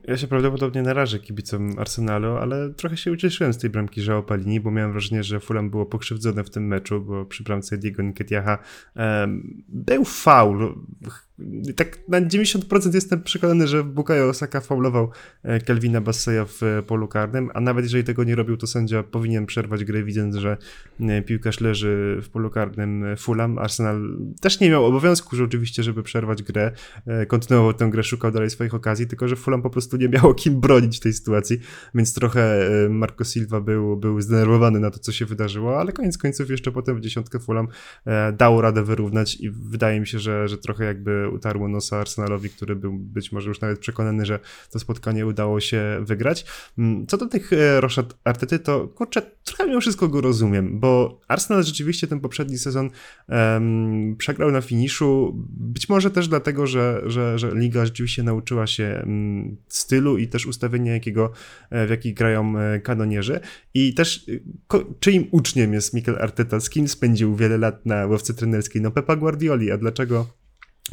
Ja się prawdopodobnie narażę kibicom Arsenalu, ale trochę się ucieszyłem z tej bramki João Palini, bo miałem wrażenie, że Fulham było pokrzywdzone w tym meczu, bo przy bramce Diego Nketiaha był faul. Tak na 90% jestem przekonany, że Bukayo Saka faulował Kelvina Basseya w polu karnym, a nawet jeżeli tego nie robił, to sędzia powinien przerwać grę, widząc, że piłkarz leży w polu karnym Fulham. Arsenal też nie miał obowiązku, że oczywiście, żeby przerwać grę, kontynuował tę grę, szukał dalej swoich okazji, tylko że Fulham po prostu nie miało kim bronić tej sytuacji, więc trochę Marco Silva był zdenerwowany na to, co się wydarzyło, ale koniec końców jeszcze potem w dziesiątkę Fulham dało radę wyrównać i wydaje mi się, że trochę jakby utarło nosa Arsenalowi, który był być może już nawet przekonany, że to spotkanie udało się wygrać. Co do tych roszad Artety, to kurczę, trochę mimo wszystko go rozumiem, bo Arsenal rzeczywiście ten poprzedni sezon przegrał na finiszu, być może też dlatego, że Liga rzeczywiście nauczyła się stylu i też ustawienia, w jaki grają kanonierzy, i też czyim uczniem jest Mikel Arteta, z kim spędził wiele lat na ławce trenerskiej? No Pepa Guardioli, a dlaczego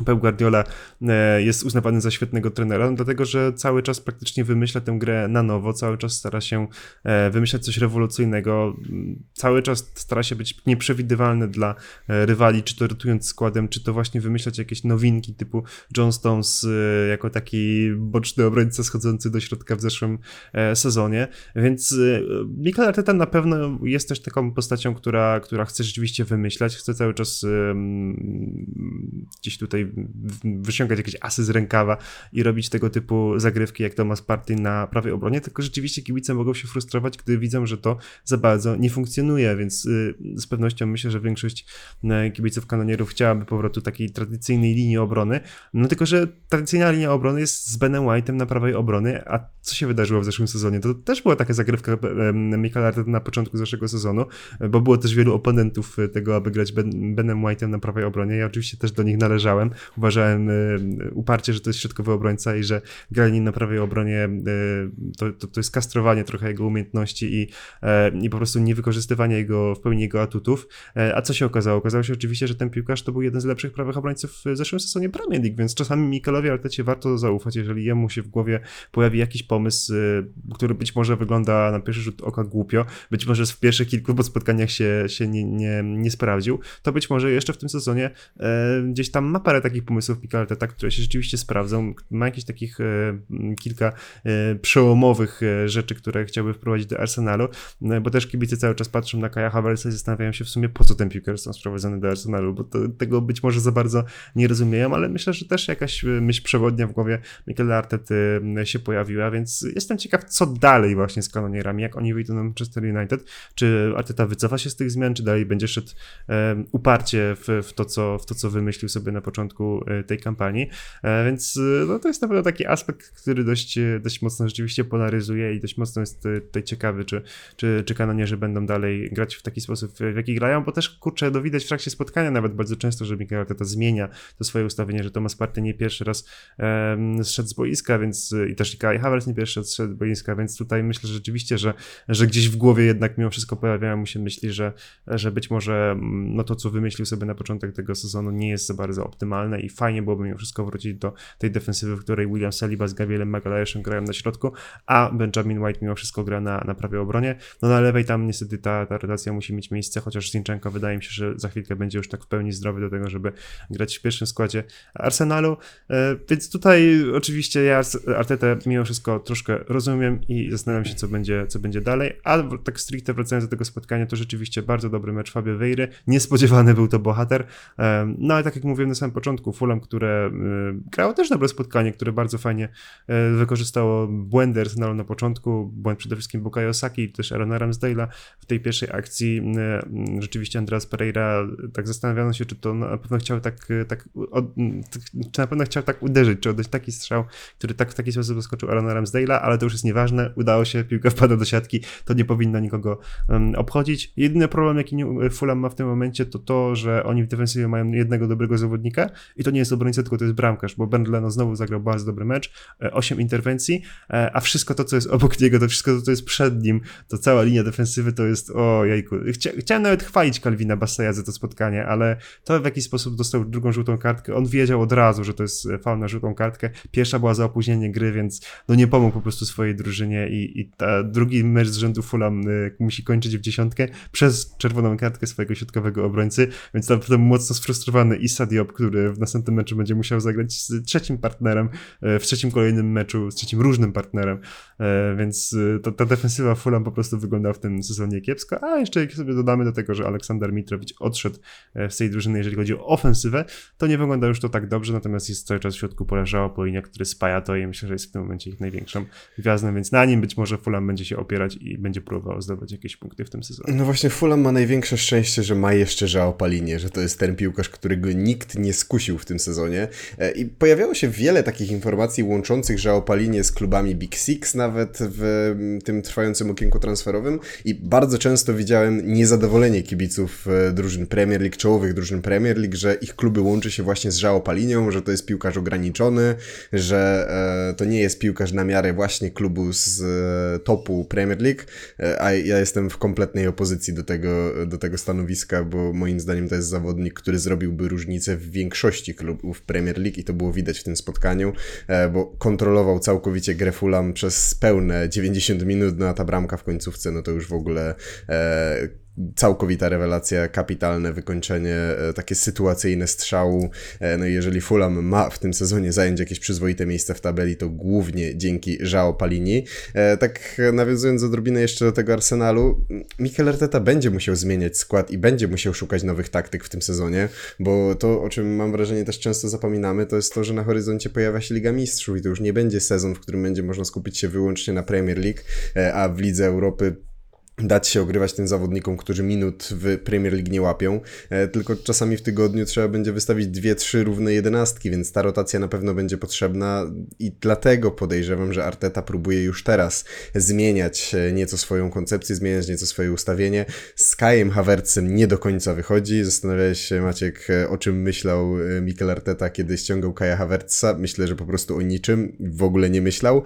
Pep Guardiola jest uznawany za świetnego trenera? No dlatego, że cały czas praktycznie wymyśla tę grę na nowo, cały czas stara się wymyślać coś rewolucyjnego, cały czas stara się być nieprzewidywalny dla rywali, czy to rotując składem, czy to właśnie wymyślać jakieś nowinki typu John Stones jako taki boczny obrońca schodzący do środka w zeszłym sezonie, więc Mikel Arteta na pewno jest też taką postacią, która chce rzeczywiście wymyślać, chce cały czas gdzieś tutaj wyciągać jakieś asy z rękawa i robić tego typu zagrywki jak Thomas Partey na prawej obronie, tylko rzeczywiście kibice mogą się frustrować, gdy widzą, że to za bardzo nie funkcjonuje, więc z pewnością myślę, że większość kibiców kanonierów chciałaby powrotu takiej tradycyjnej linii obrony, no tylko, że tradycyjna linia obrony jest z Benem White'em na prawej obronie, a co się wydarzyło w zeszłym sezonie? To też była taka zagrywka Mikela Arteta na początku zeszłego sezonu, bo było też wielu oponentów tego, aby grać Benem White'em na prawej obronie. Ja oczywiście też do nich należałem. Uważałem uparcie, że to jest środkowy obrońca i że granie na prawej obronie to jest kastrowanie trochę jego umiejętności i po prostu niewykorzystywanie w pełni jego atutów. A co się okazało? Okazało się oczywiście, że ten piłkarz to był jeden z lepszych prawych obrońców w zeszłym sezonie Premier League, więc czasami Mikelowi Artecie warto zaufać, jeżeli jemu się w głowie pojawi jakiś pomysł, który być może wygląda na pierwszy rzut oka głupio, być może w pierwszych kilku spotkaniach się nie sprawdził, to być może jeszcze w tym sezonie gdzieś tam ma parę takich pomysłów Mikela Arteta, które się rzeczywiście sprawdzą. Ma jakichś takich kilka przełomowych rzeczy, które chciałby wprowadzić do Arsenalu, bo też kibice cały czas patrzą na Kaja Havertza i zastanawiają się w sumie, po co ten piłkarz są sprowadzony do Arsenalu, bo tego być może za bardzo nie rozumieją, ale myślę, że też jakaś myśl przewodnia w głowie Mikela Artety się pojawiła, więc jestem ciekaw, co dalej właśnie z kanonierami, jak oni wyjdą na Manchester United, czy Arteta wycofa się z tych zmian, czy dalej będzie szedł uparcie w to, co wymyślił sobie na początku tej kampanii, więc no, to jest na pewno taki aspekt, który dość mocno rzeczywiście polaryzuje i dość mocno jest tutaj ciekawy, czy kanonierzy będą dalej grać w taki sposób, w jaki grają, bo też, kurczę, no widać w trakcie spotkania nawet bardzo często, że Mikel Arteta zmienia to swoje ustawienie, że Thomas Partey nie pierwszy raz zszedł z boiska, więc i też Kai Havertz nie pierwszy raz zszedł z boiska, więc tutaj myślę że rzeczywiście, że gdzieś w głowie jednak mimo wszystko pojawiają mu się myśli, że być może no to, co wymyślił sobie na początek tego sezonu, nie jest za bardzo optymalne i fajnie byłoby mimo wszystko wrócić do tej defensywy, w której William Saliba z Gabrielem Magalhaesem grają na środku, a Benjamin White mimo wszystko gra na prawej obronie. No na lewej tam niestety ta relacja musi mieć miejsce, chociaż Zinchenko wydaje mi się, że za chwilkę będzie już tak w pełni zdrowy do tego, żeby grać w pierwszym składzie Arsenalu, więc tutaj oczywiście ja Artetę mimo wszystko troszkę rozumiem i zastanawiam się, co będzie dalej, a tak stricte wracając do tego spotkania, to rzeczywiście bardzo dobry mecz Fabio Vieiry, niespodziewany był to bohater, no ale tak jak mówiłem na samym początku, Fulham, które grało też dobre spotkanie, które bardzo fajnie wykorzystało błędy Arsenalu na początku, błąd przede wszystkim Bukayo Saki, też Aarona Ramsdale'a w tej pierwszej akcji, rzeczywiście Andreas Pereira, tak zastanawiano się, czy na pewno chciał tak uderzyć, czy oddać taki strzał, który tak w taki sposób zaskoczył Aarona Ramsdale'a, ale to już jest nieważne, udało się, piłka wpada do siatki, to nie powinno nikogo obchodzić. Jedyny problem, jaki Fulham ma w tym momencie, to, że oni w defensywie mają jednego dobrego zawodnika i to nie jest obrońca, tylko to jest bramkarz, bo Ben Leno znowu zagrał bardzo dobry mecz, 8 interwencji, a wszystko to, co jest obok niego, to wszystko to, co jest przed nim, to cała linia defensywy to jest, o jajku. Chciałem nawet chwalić Calvina Basseya za to spotkanie, ale to w jakiś sposób dostał drugą żółtą kartkę, on wiedział od razu, że to jest faul na żółtą kartkę, pierwsza była za opóźnienie gry, więc no nie pomógł po prostu swojej drużynie i ta drugi mecz z rzędu Fulham musi kończyć w dziesiątkę przez czerwoną kartkę swojego środkowego obrońcy, więc tam potem mocno sfrustrowany i Sadio, który w następnym meczu będzie musiał zagrać z trzecim partnerem, w trzecim kolejnym meczu, z trzecim różnym partnerem, więc ta defensywa Fulham po prostu wygląda w tym sezonie kiepsko, a jeszcze jak sobie dodamy do tego, że Aleksander Mitrowicz odszedł z tej drużyny, jeżeli chodzi o ofensywę, to nie wygląda już to tak dobrze, natomiast jest cały czas w środku pola Joao Polinia, który spaja to i myślę, że jest w tym momencie ich największą gwiazdą, więc na nim być może Fulham będzie się opierać i będzie próbował zdobyć jakieś punkty w tym sezonie. No właśnie, Fulham ma największe szczęście, że ma jeszcze Joao Palinię, że to jest ten piłkarz, którego nikt nie skusił w tym sezonie i pojawiało się wiele takich informacji łączących Joao Palinię z klubami Big Six nawet w tym trwającym okienku transferowym i bardzo często widziałem niezadowolenie kibiców drużyn Premier League, czołowych drużyn Premier League, że ich kluby łączy się właśnie z Joao Palinią, że to jest piłkarz ograniczony, że to nie jest piłkarz na miarę właśnie klubu z topu Premier League, a ja jestem w kompletnej opozycji do tego stanowiska, bo moim zdaniem to jest zawodnik, który zrobiłby różnicę w większości klubów Premier League i to było widać w tym spotkaniu, bo kontrolował całkowicie grę Fulham przez pełne 90 minut, no a ta bramka w końcówce, no to już w ogóle... Całkowita rewelacja, kapitalne wykończenie, takie sytuacyjne strzału. No i jeżeli Fulham ma w tym sezonie zająć jakieś przyzwoite miejsce w tabeli, to głównie dzięki Joao Palini. Tak nawiązując odrobinę jeszcze do tego Arsenalu, Mikel Arteta będzie musiał zmieniać skład i będzie musiał szukać nowych taktyk w tym sezonie, bo to, o czym mam wrażenie też często zapominamy, to jest to, że na horyzoncie pojawia się Liga Mistrzów i to już nie będzie sezon, w którym będzie można skupić się wyłącznie na Premier League, a w Lidze Europy dać się ogrywać tym zawodnikom, którzy minut w Premier League nie łapią, tylko czasami w tygodniu trzeba będzie wystawić 2-3 równe 11, więc ta rotacja na pewno będzie potrzebna i dlatego podejrzewam, że Arteta próbuje już teraz zmieniać nieco swoją koncepcję, zmieniać nieco swoje ustawienie. Z Kajem Havertzem nie do końca wychodzi. Zastanawiałeś się, Maciek, o czym myślał Mikel Arteta, kiedy ściągał Kaja Havertza. Myślę, że po prostu o niczym w ogóle nie myślał,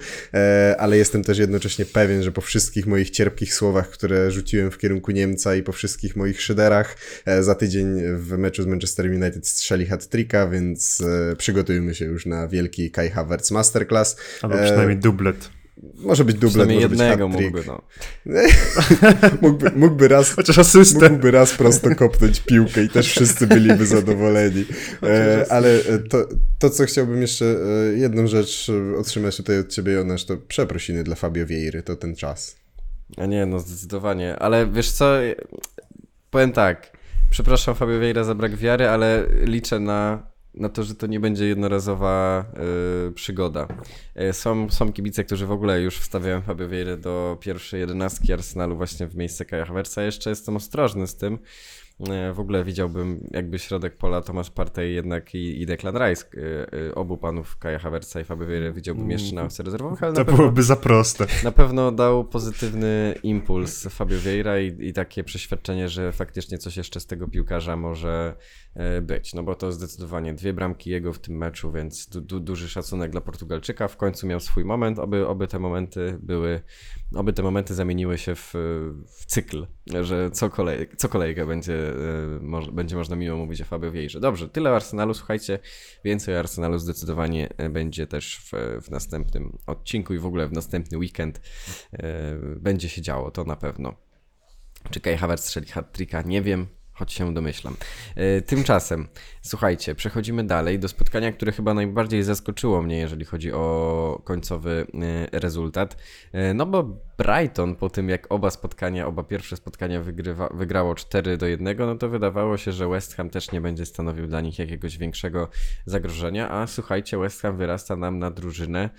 ale jestem też jednocześnie pewien, że po wszystkich moich cierpkich słowach, które rzuciłem w kierunku Niemca i po wszystkich moich szyderach, za tydzień w meczu z Manchester United strzeli hat-tricka, więc przygotujmy się już na wielki Kai Havertz Masterclass. Albo przynajmniej dublet. Może być dublet, może jednego być hat-trick. Mógłby raz, chociaż asystę. Mógłby raz prosto kopnąć piłkę i też wszyscy byliby zadowoleni. Ale to, co chciałbym jeszcze, jedną rzecz otrzymać tutaj od ciebie, Jonasz, to przeprosiny dla Fabio Vieiry, to ten czas. A nie, no zdecydowanie. Ale wiesz co, powiem tak, przepraszam Fabio Vieira za brak wiary, ale liczę na to, że to nie będzie jednorazowa przygoda. Są kibice, którzy w ogóle już wstawiają Fabio Vieirę do pierwszej 11 Arsenalu właśnie w miejsce Kaja Havertza. Jeszcze jestem ostrożny z tym. W ogóle widziałbym jakby środek pola Tomasz Partey jednak i Declan Rice, obu panów Kaja Havertza i Fabio Vieirę widziałbym jeszcze na ławce rezerwowych, ale to byłoby za proste. Na pewno dał pozytywny impuls Fabio Vieira i takie przeświadczenie, że faktycznie coś jeszcze z tego piłkarza może być, no bo to zdecydowanie 2 bramki jego w tym meczu, więc duży szacunek dla Portugalczyka, w końcu miał swój moment, oby te momenty zamieniły się w cykl, że co kolejkę będzie można miło mówić o Fabio Vieirze. Dobrze, tyle o Arsenalu, słuchajcie, więcej o Arsenalu zdecydowanie będzie też w następnym odcinku i w ogóle w następny weekend będzie się działo, to na pewno. Czy Kai Havertz strzeli hat-tricka? Nie wiem. Choć się domyślam. Tymczasem, słuchajcie, przechodzimy dalej do spotkania, które chyba najbardziej zaskoczyło mnie, jeżeli chodzi o końcowy rezultat. No bo Brighton po tym, jak oba pierwsze spotkania wygrało 4-1, no to wydawało się, że West Ham też nie będzie stanowił dla nich jakiegoś większego zagrożenia, a słuchajcie, West Ham wyrasta nam na drużynę,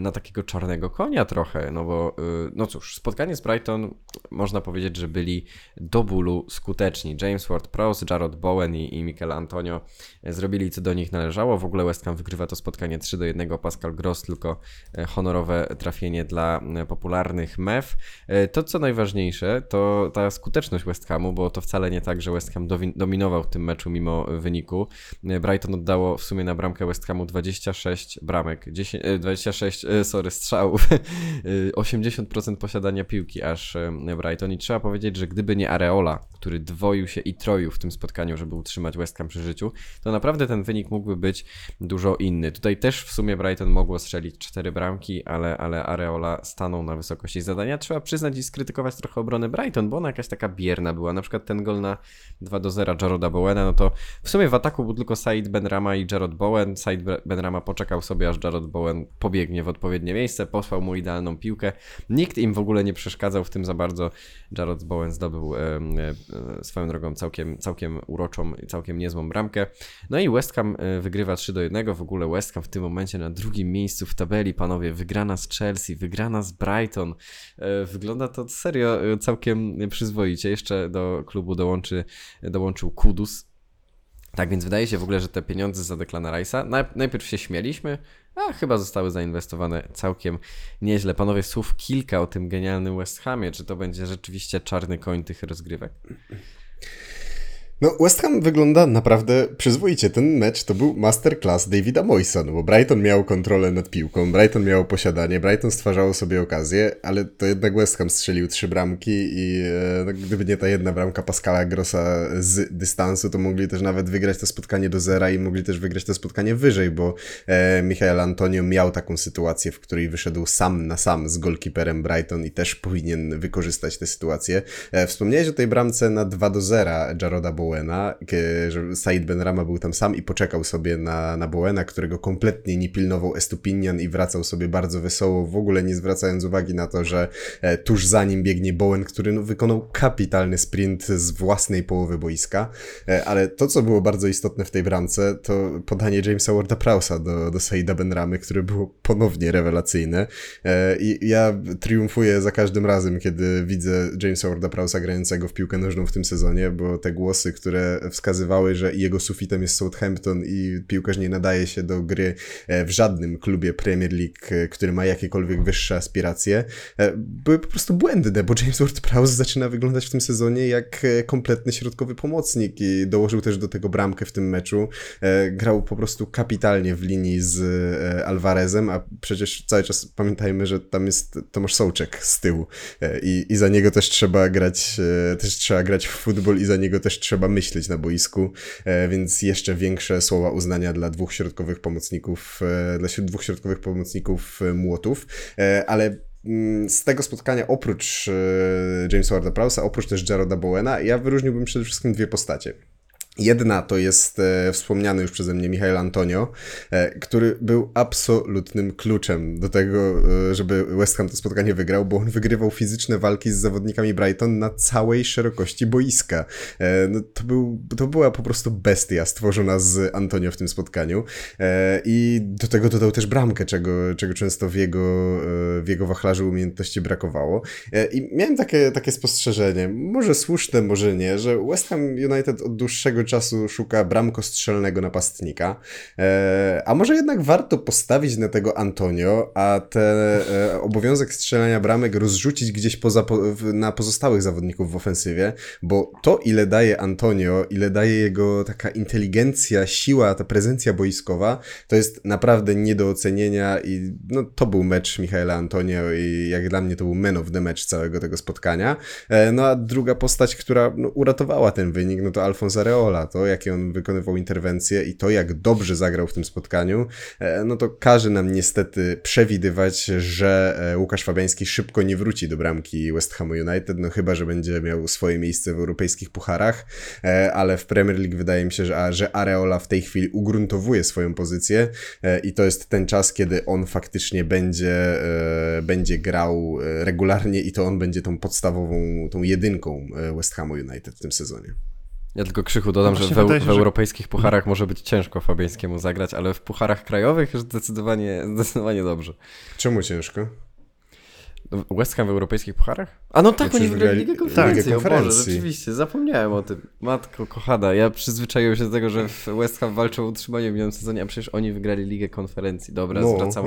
na takiego czarnego konia trochę, no bo, no cóż, spotkanie z Brighton można powiedzieć, że byli do bólu skuteczni. James Ward-Prowse, Jarrod Bowen i Mikel Antonio zrobili co do nich należało. W ogóle West Ham wygrywa to spotkanie 3-1. Pascal Gross, tylko honorowe trafienie dla popularnych mef. To co najważniejsze, to ta skuteczność West Hamu, bo to wcale nie tak, że West Ham dominował w tym meczu mimo wyniku. Brighton oddało w sumie na bramkę West Hamu 26 bramek, 26 strzałów, 80% posiadania piłki aż Brighton i trzeba powiedzieć, że gdyby nie Areola, który dwoił się i troił w tym spotkaniu, żeby utrzymać West Ham przy życiu, to naprawdę ten wynik mógłby być dużo inny. Tutaj też w sumie Brighton mogło strzelić 4 bramki, ale Areola stanął na wysokości zadania. Trzeba przyznać i skrytykować trochę obronę Brighton, bo ona jakaś taka bierna była. Na przykład ten gol na 2-0 Jarroda Bowena, no to w sumie w ataku był tylko Said Benrahma i Jarrod Bowen. Said Benrahma poczekał sobie, aż Jarrod Bowen pobiegnie w odpowiednie miejsce, posłał mu idealną piłkę. Nikt im w ogóle nie przeszkadzał w tym za bardzo. Jarrod Bowen zdobył swoją drogą całkiem uroczą i całkiem niezłą bramkę. No i West Ham wygrywa 3-1. W ogóle West Ham w tym momencie na drugim miejscu w tabeli, panowie. Wygrana z Chelsea, wygrana z Brighton. Wygląda to serio całkiem przyzwoicie. Jeszcze do klubu dołączył Kudus. Tak więc wydaje się w ogóle, że te pieniądze za Declana Rice'a, najpierw się śmieliśmy, a chyba zostały zainwestowane całkiem nieźle. Panowie, słów kilka o tym genialnym West Hamie. Czy to będzie rzeczywiście czarny koń tych rozgrywek? No, West Ham wygląda naprawdę przyzwoicie. Ten mecz to był masterclass Davida Moyesa, no bo Brighton miał kontrolę nad piłką, Brighton miało posiadanie, Brighton stwarzało sobie okazję, ale to jednak West Ham strzelił 3 bramki i no, gdyby nie ta jedna bramka Pascala Grossa z dystansu, to mogli też nawet wygrać to spotkanie 0 i mogli też wygrać to spotkanie wyżej, bo Michael Antonio miał taką sytuację, w której wyszedł sam na sam z golkiperem Brighton i też powinien wykorzystać tę sytuację. Wspomniałeś o tej bramce na 2-0 Jarroda Bowen, że Said Benrahma był tam sam i poczekał sobie na Bowena, którego kompletnie nie pilnował Estupinian i wracał sobie bardzo wesoło, w ogóle nie zwracając uwagi na to, że tuż za nim biegnie Bowen, który no, wykonał kapitalny sprint z własnej połowy boiska, ale to, co było bardzo istotne w tej bramce, to podanie Jamesa Warda-Prowse'a do Saida Benrahmy, które było ponownie rewelacyjne i ja triumfuję za każdym razem, kiedy widzę Jamesa Warda-Prowse'a grającego w piłkę nożną w tym sezonie, bo te głosy, które wskazywały, że jego sufitem jest Southampton i piłkarz nie nadaje się do gry w żadnym klubie Premier League, który ma jakiekolwiek wyższe aspiracje, były po prostu błędne, bo James Ward-Prowse zaczyna wyglądać w tym sezonie jak kompletny środkowy pomocnik i dołożył też do tego bramkę w tym meczu. Grał po prostu kapitalnie w linii z Alvarezem, a przecież cały czas pamiętajmy, że tam jest Tomasz Souczek z tyłu i za niego też trzeba grać w futbol i za niego też trzeba myśleć na boisku, więc jeszcze większe słowa uznania dla dwóch środkowych pomocników młotów, ale z tego spotkania oprócz Jamesa Warda-Prowse'a, oprócz też Jarroda Bowena, ja wyróżniłbym przede wszystkim dwie postacie. Jedna to jest wspomniany już przeze mnie Michail Antonio, który był absolutnym kluczem do tego, żeby West Ham to spotkanie wygrał, bo on wygrywał fizyczne walki z zawodnikami Brighton na całej szerokości boiska. No, to była po prostu bestia stworzona z Antonio w tym spotkaniu i do tego dodał też bramkę, czego często w jego wachlarzu umiejętności brakowało. I miałem takie spostrzeżenie, może słuszne, może nie, że West Ham United od dłuższego czasu szuka bramkostrzelnego napastnika, a może jednak warto postawić na tego Antonio, a ten obowiązek strzelania bramek rozrzucić gdzieś na pozostałych zawodników w ofensywie, bo to, ile daje Antonio, ile daje jego taka inteligencja, siła, ta prezencja boiskowa, to jest naprawdę nie do ocenienia i no, to był mecz Michaila Antonio i jak dla mnie to był man of the match całego tego spotkania. No a druga postać, która no, uratowała ten wynik, no to Alphonso Areola. To, jakie on wykonywał interwencje i to, jak dobrze zagrał w tym spotkaniu, no to każe nam niestety przewidywać, że Łukasz Fabiański szybko nie wróci do bramki West Hamu United, no chyba, że będzie miał swoje miejsce w europejskich pucharach, ale w Premier League wydaje mi się, że Areola w tej chwili ugruntowuje swoją pozycję i to jest ten czas, kiedy on faktycznie będzie grał regularnie i to on będzie tą podstawową, tą jedynką West Hamu United w tym sezonie. Ja tylko Krzychu dodam, no że w europejskich pucharach może być ciężko Fabiańskiemu zagrać, ale w pucharach krajowych już zdecydowanie dobrze. Czemu ciężko? West Ham w europejskich pucharach? A no tak, oni wygrali Ligę Konferencji. Tak, Boże, rzeczywiście, zapomniałem o tym. Matko kochana, ja przyzwyczaiłem się do tego, że West Ham walczą o utrzymanie w minionym sezonie, a przecież oni wygrali Ligę Konferencji. Dobra, no, zwracam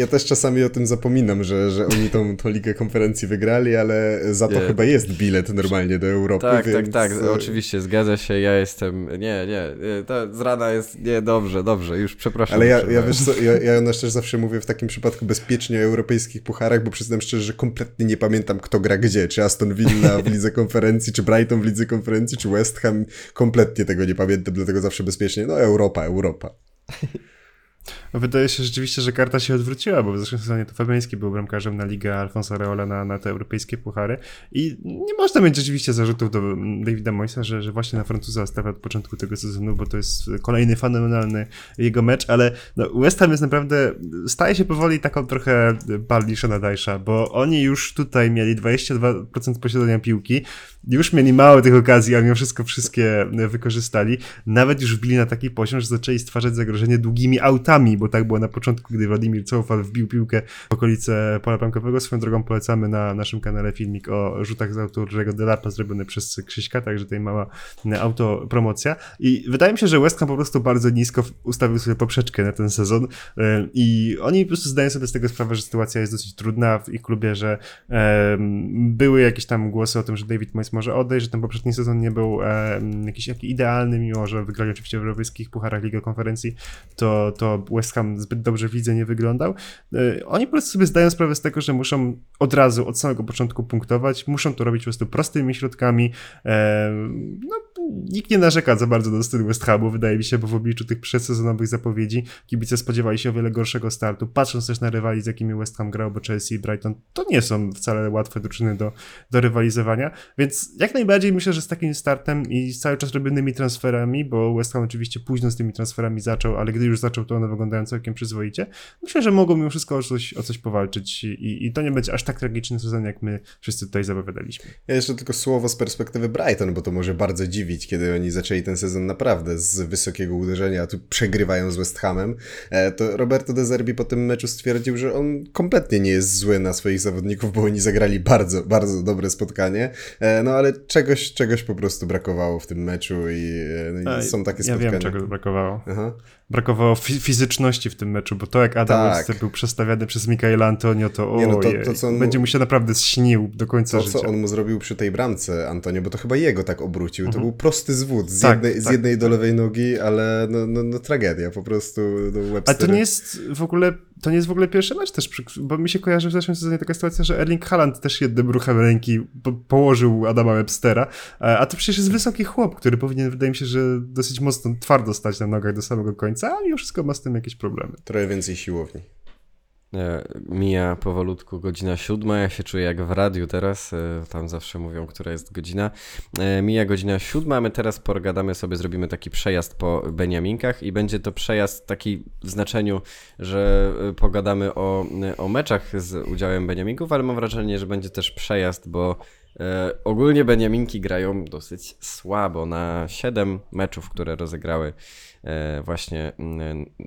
ja też czasami o tym zapominam, że oni tą Ligę Konferencji wygrali, ale za to chyba jest bilet normalnie do Europy. Tak, więc... tak, oczywiście, zgadza się, ja jestem... Nie, ta zrada jest... Nie, dobrze, już przepraszam. Ale ja wiesz co, ja też zawsze mówię w takim przypadku bezpiecznie o europejskich pucharach, bo przyznam szczerze, że kompletnie nie pamiętam, kto gra gdzie, czy Aston Villa w Lidze Konferencji, czy Brighton w Lidze Konferencji, czy West Ham, kompletnie tego nie pamiętam, dlatego zawsze bezpiecznie, no Europa. Wydaje się rzeczywiście, że karta się odwróciła, bo w zeszłym sezonie to Fabiański był bramkarzem na Ligę, Alphonso Areola na te europejskie puchary i nie można mieć rzeczywiście zarzutów do Davida Moyesa, że właśnie na Francuza stawia od początku tego sezonu, bo to jest kolejny fenomenalny jego mecz, ale no West Ham jest naprawdę, staje się powoli taką trochę bardziej Shona Dyche'a, bo oni już tutaj mieli 22% posiadania piłki, już mieli mało tych okazji, a mimo wszystko wszystkie wykorzystali, nawet już wbili na taki poziom, że zaczęli stwarzać zagrożenie długimi autami, bo tak było na początku, gdy Władimir Coufal wbił piłkę w okolice pola bramkowego. Swoją drogą polecamy na naszym kanale filmik o rzutach z autu Rego Delapa zrobiony przez Krzyśka, także tutaj mała autopromocja. I wydaje mi się, że West Ham po prostu bardzo nisko ustawił sobie poprzeczkę na ten sezon i oni po prostu zdają sobie z tego sprawę, że sytuacja jest dosyć trudna w ich klubie, że były jakieś tam głosy o tym, że David Moyes może odejść, że ten poprzedni sezon nie był jakiś idealny, mimo że wygrali oczywiście w europejskich pucharach Ligi Konferencji, to West Ham zbyt dobrze w lidze nie wyglądał. Oni po prostu sobie zdają sprawę z tego, że muszą od razu, od samego początku punktować, muszą to robić po prostu prostymi środkami. Nikt nie narzeka za bardzo do stylu West Hamu, wydaje mi się, bo w obliczu tych przedsezonowych zapowiedzi kibice spodziewali się o wiele gorszego startu. Patrząc też na rywali, z jakimi West Ham grał, bo Chelsea i Brighton to nie są wcale łatwe drużyny do rywalizowania, więc jak najbardziej myślę, że z takim startem i cały czas robionymi transferami, bo West Ham oczywiście późno z tymi transferami zaczął, ale gdy już zaczął, to one wyglądają całkiem przyzwoicie. Myślę, że mogą mimo wszystko o coś powalczyć i to nie będzie aż tak tragiczny sezon, jak my wszyscy tutaj zapowiadaliśmy. Ja jeszcze tylko słowo z perspektywy Brighton, bo to może bardzo dziwić, kiedy oni zaczęli ten sezon naprawdę z wysokiego uderzenia, a tu przegrywają z West Hamem, to Roberto De Zerbi po tym meczu stwierdził, że on kompletnie nie jest zły na swoich zawodników, bo oni zagrali bardzo, bardzo dobre spotkanie, no ale czegoś po prostu brakowało w tym meczu i są takie spotkania. Ja wiem, czego brakowało. Aha. Brakowało fizyczności w tym meczu, bo to jak Adam Webster był przestawiany przez Michaela Antonio, będzie mu się naprawdę śnił do końca życia. To, co on mu zrobił przy tej bramce, Antonio, bo to chyba jego tak obrócił, to był prosty zwód z jednej do lewej nogi, ale no tragedia po prostu. Ale to nie jest w ogóle pierwszy mecz też, bo mi się kojarzy w zeszłym sezonie taka sytuacja, że Erling Haaland też jednym ruchem ręki położył Adama Webstera, a to przecież jest wysoki chłop, który powinien, wydaje mi się, że dosyć mocno twardo stać na nogach do samego końca, a mimo wszystko ma z tym jakieś problemy. Trochę więcej siłowni. Mija powolutku godzina 7, ja się czuję jak w radiu teraz, tam zawsze mówią, która jest godzina. Mija godzina 7, my teraz pogadamy sobie, zrobimy taki przejazd po Beniaminkach i będzie to przejazd taki w znaczeniu, że pogadamy o meczach z udziałem Beniaminków, ale mam wrażenie, że będzie też przejazd, bo ogólnie Beniaminki grają dosyć słabo na 7 meczów, które rozegrały właśnie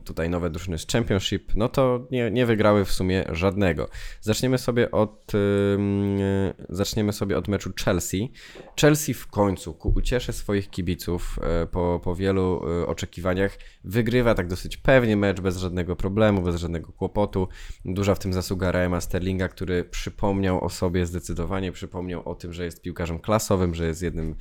tutaj nowe drużyny z Championship, no to nie wygrały w sumie żadnego. Zaczniemy sobie od meczu Chelsea. Chelsea w końcu, ku uciesze swoich kibiców, po wielu oczekiwaniach, wygrywa tak dosyć pewnie mecz, bez żadnego problemu, bez żadnego kłopotu. Duża w tym zasługa Raheema Sterlinga, który przypomniał o sobie zdecydowanie, przypomniał o tym, że jest piłkarzem klasowym, że jest jednym,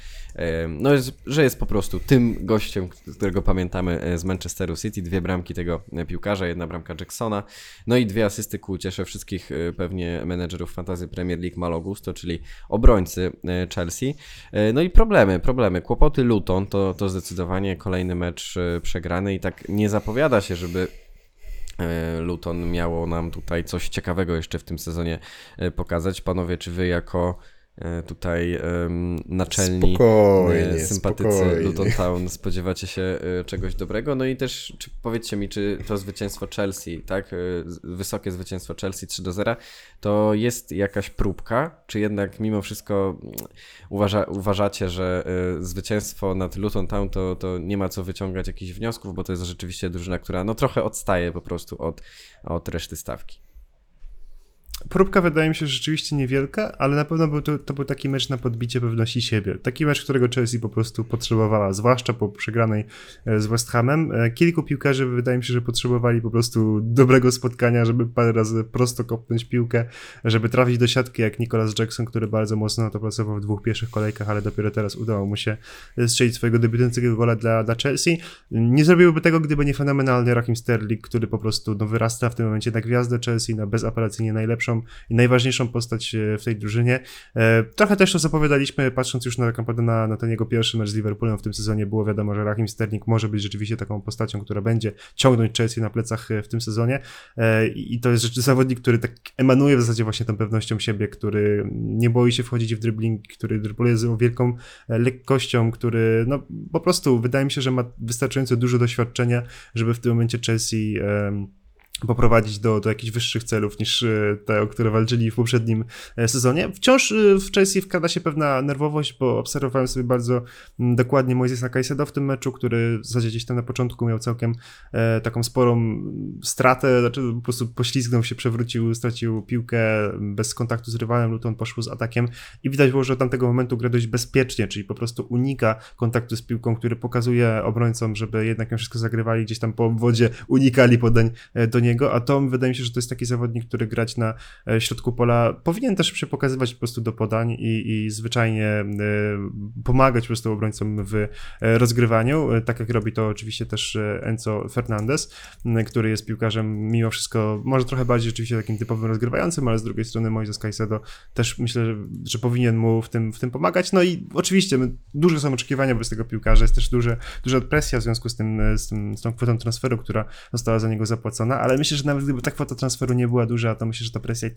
że jest po prostu tym gościem, którego pamiętamy z Manchesteru City. 2 bramki tego piłkarza, 1 bramka Jacksona, no i 2 asysty ku uciesze wszystkich pewnie menedżerów Fantasy Premier League Malogusto, czyli obrońcy Chelsea. No i problemy, kłopoty Luton, to zdecydowanie kolejny mecz przegrany i tak nie zapowiada się, żeby Luton miało nam tutaj coś ciekawego jeszcze w tym sezonie pokazać. Panowie, czy wy jako tutaj naczelni sympatycy Luton Town spodziewacie się czegoś dobrego? No i też czy powiedzcie mi, czy to zwycięstwo Chelsea, tak, wysokie zwycięstwo Chelsea 3-0, to jest jakaś próbka? Czy jednak mimo wszystko uważacie, że zwycięstwo nad Luton Town to nie ma co wyciągać jakichś wniosków, bo to jest rzeczywiście drużyna, która no trochę odstaje po prostu od reszty stawki? Próbka wydaje mi się rzeczywiście niewielka, ale na pewno to był taki mecz na podbicie pewności siebie. Taki mecz, którego Chelsea po prostu potrzebowała, zwłaszcza po przegranej z West Hamem. Kilku piłkarzy wydaje mi się, że potrzebowali po prostu dobrego spotkania, żeby parę razy prosto kopnąć piłkę, żeby trafić do siatki, jak Nicholas Jackson, który bardzo mocno na to pracował w 2 pierwszych kolejkach, ale dopiero teraz udało mu się strzelić swojego debiutanckiego gola dla Chelsea. Nie zrobiłby tego, gdyby nie fenomenalny Raheem Sterling, który po prostu wyrasta w tym momencie na gwiazdę Chelsea, na bezapelacyjnie najlepszą i najważniejszą postać w tej drużynie. Trochę też to zapowiadaliśmy, patrząc już na ten jego pierwszy mecz z Liverpoolem w tym sezonie, było wiadomo, że Raheem Sterling może być rzeczywiście taką postacią, która będzie ciągnąć Chelsea na plecach w tym sezonie i to jest rzeczywiście zawodnik, który tak emanuje w zasadzie właśnie tą pewnością siebie, który nie boi się wchodzić w dribbling, który dribbluje z wielką lekkością, który no po prostu wydaje mi się, że ma wystarczająco dużo doświadczenia, żeby w tym momencie Chelsea poprowadzić do jakichś wyższych celów niż te, o które walczyli w poprzednim sezonie. Wciąż w Chelsea wkrada się pewna nerwowość, bo obserwowałem sobie bardzo dokładnie Moisesa Caicedo w tym meczu, który w zasadzie gdzieś tam na początku miał całkiem taką sporą stratę, znaczy po prostu poślizgnął się, przewrócił, stracił piłkę bez kontaktu z rywalem, Luton poszło z atakiem i widać było, że od tamtego momentu gra dość bezpiecznie, czyli po prostu unika kontaktu z piłką, który pokazuje obrońcom, żeby jednak ją wszystko zagrywali gdzieś tam po obwodzie, unikali podań do niego, a to wydaje mi się, że to jest taki zawodnik, który grać na środku pola powinien też się pokazywać po prostu do podań i zwyczajnie pomagać po prostu obrońcom w rozgrywaniu, tak jak robi to oczywiście też Enzo Fernandez, który jest piłkarzem mimo wszystko może trochę bardziej oczywiście takim typowym rozgrywającym, ale z drugiej strony Moises Caicedo też myślę, że powinien mu w tym pomagać, no i oczywiście duże są oczekiwania wobec tego piłkarza, jest też duża presja w związku z tą kwotą transferu, która została za niego zapłacona, ale myślę, że nawet gdyby ta kwota transferu nie była duża, to myślę, że ta presja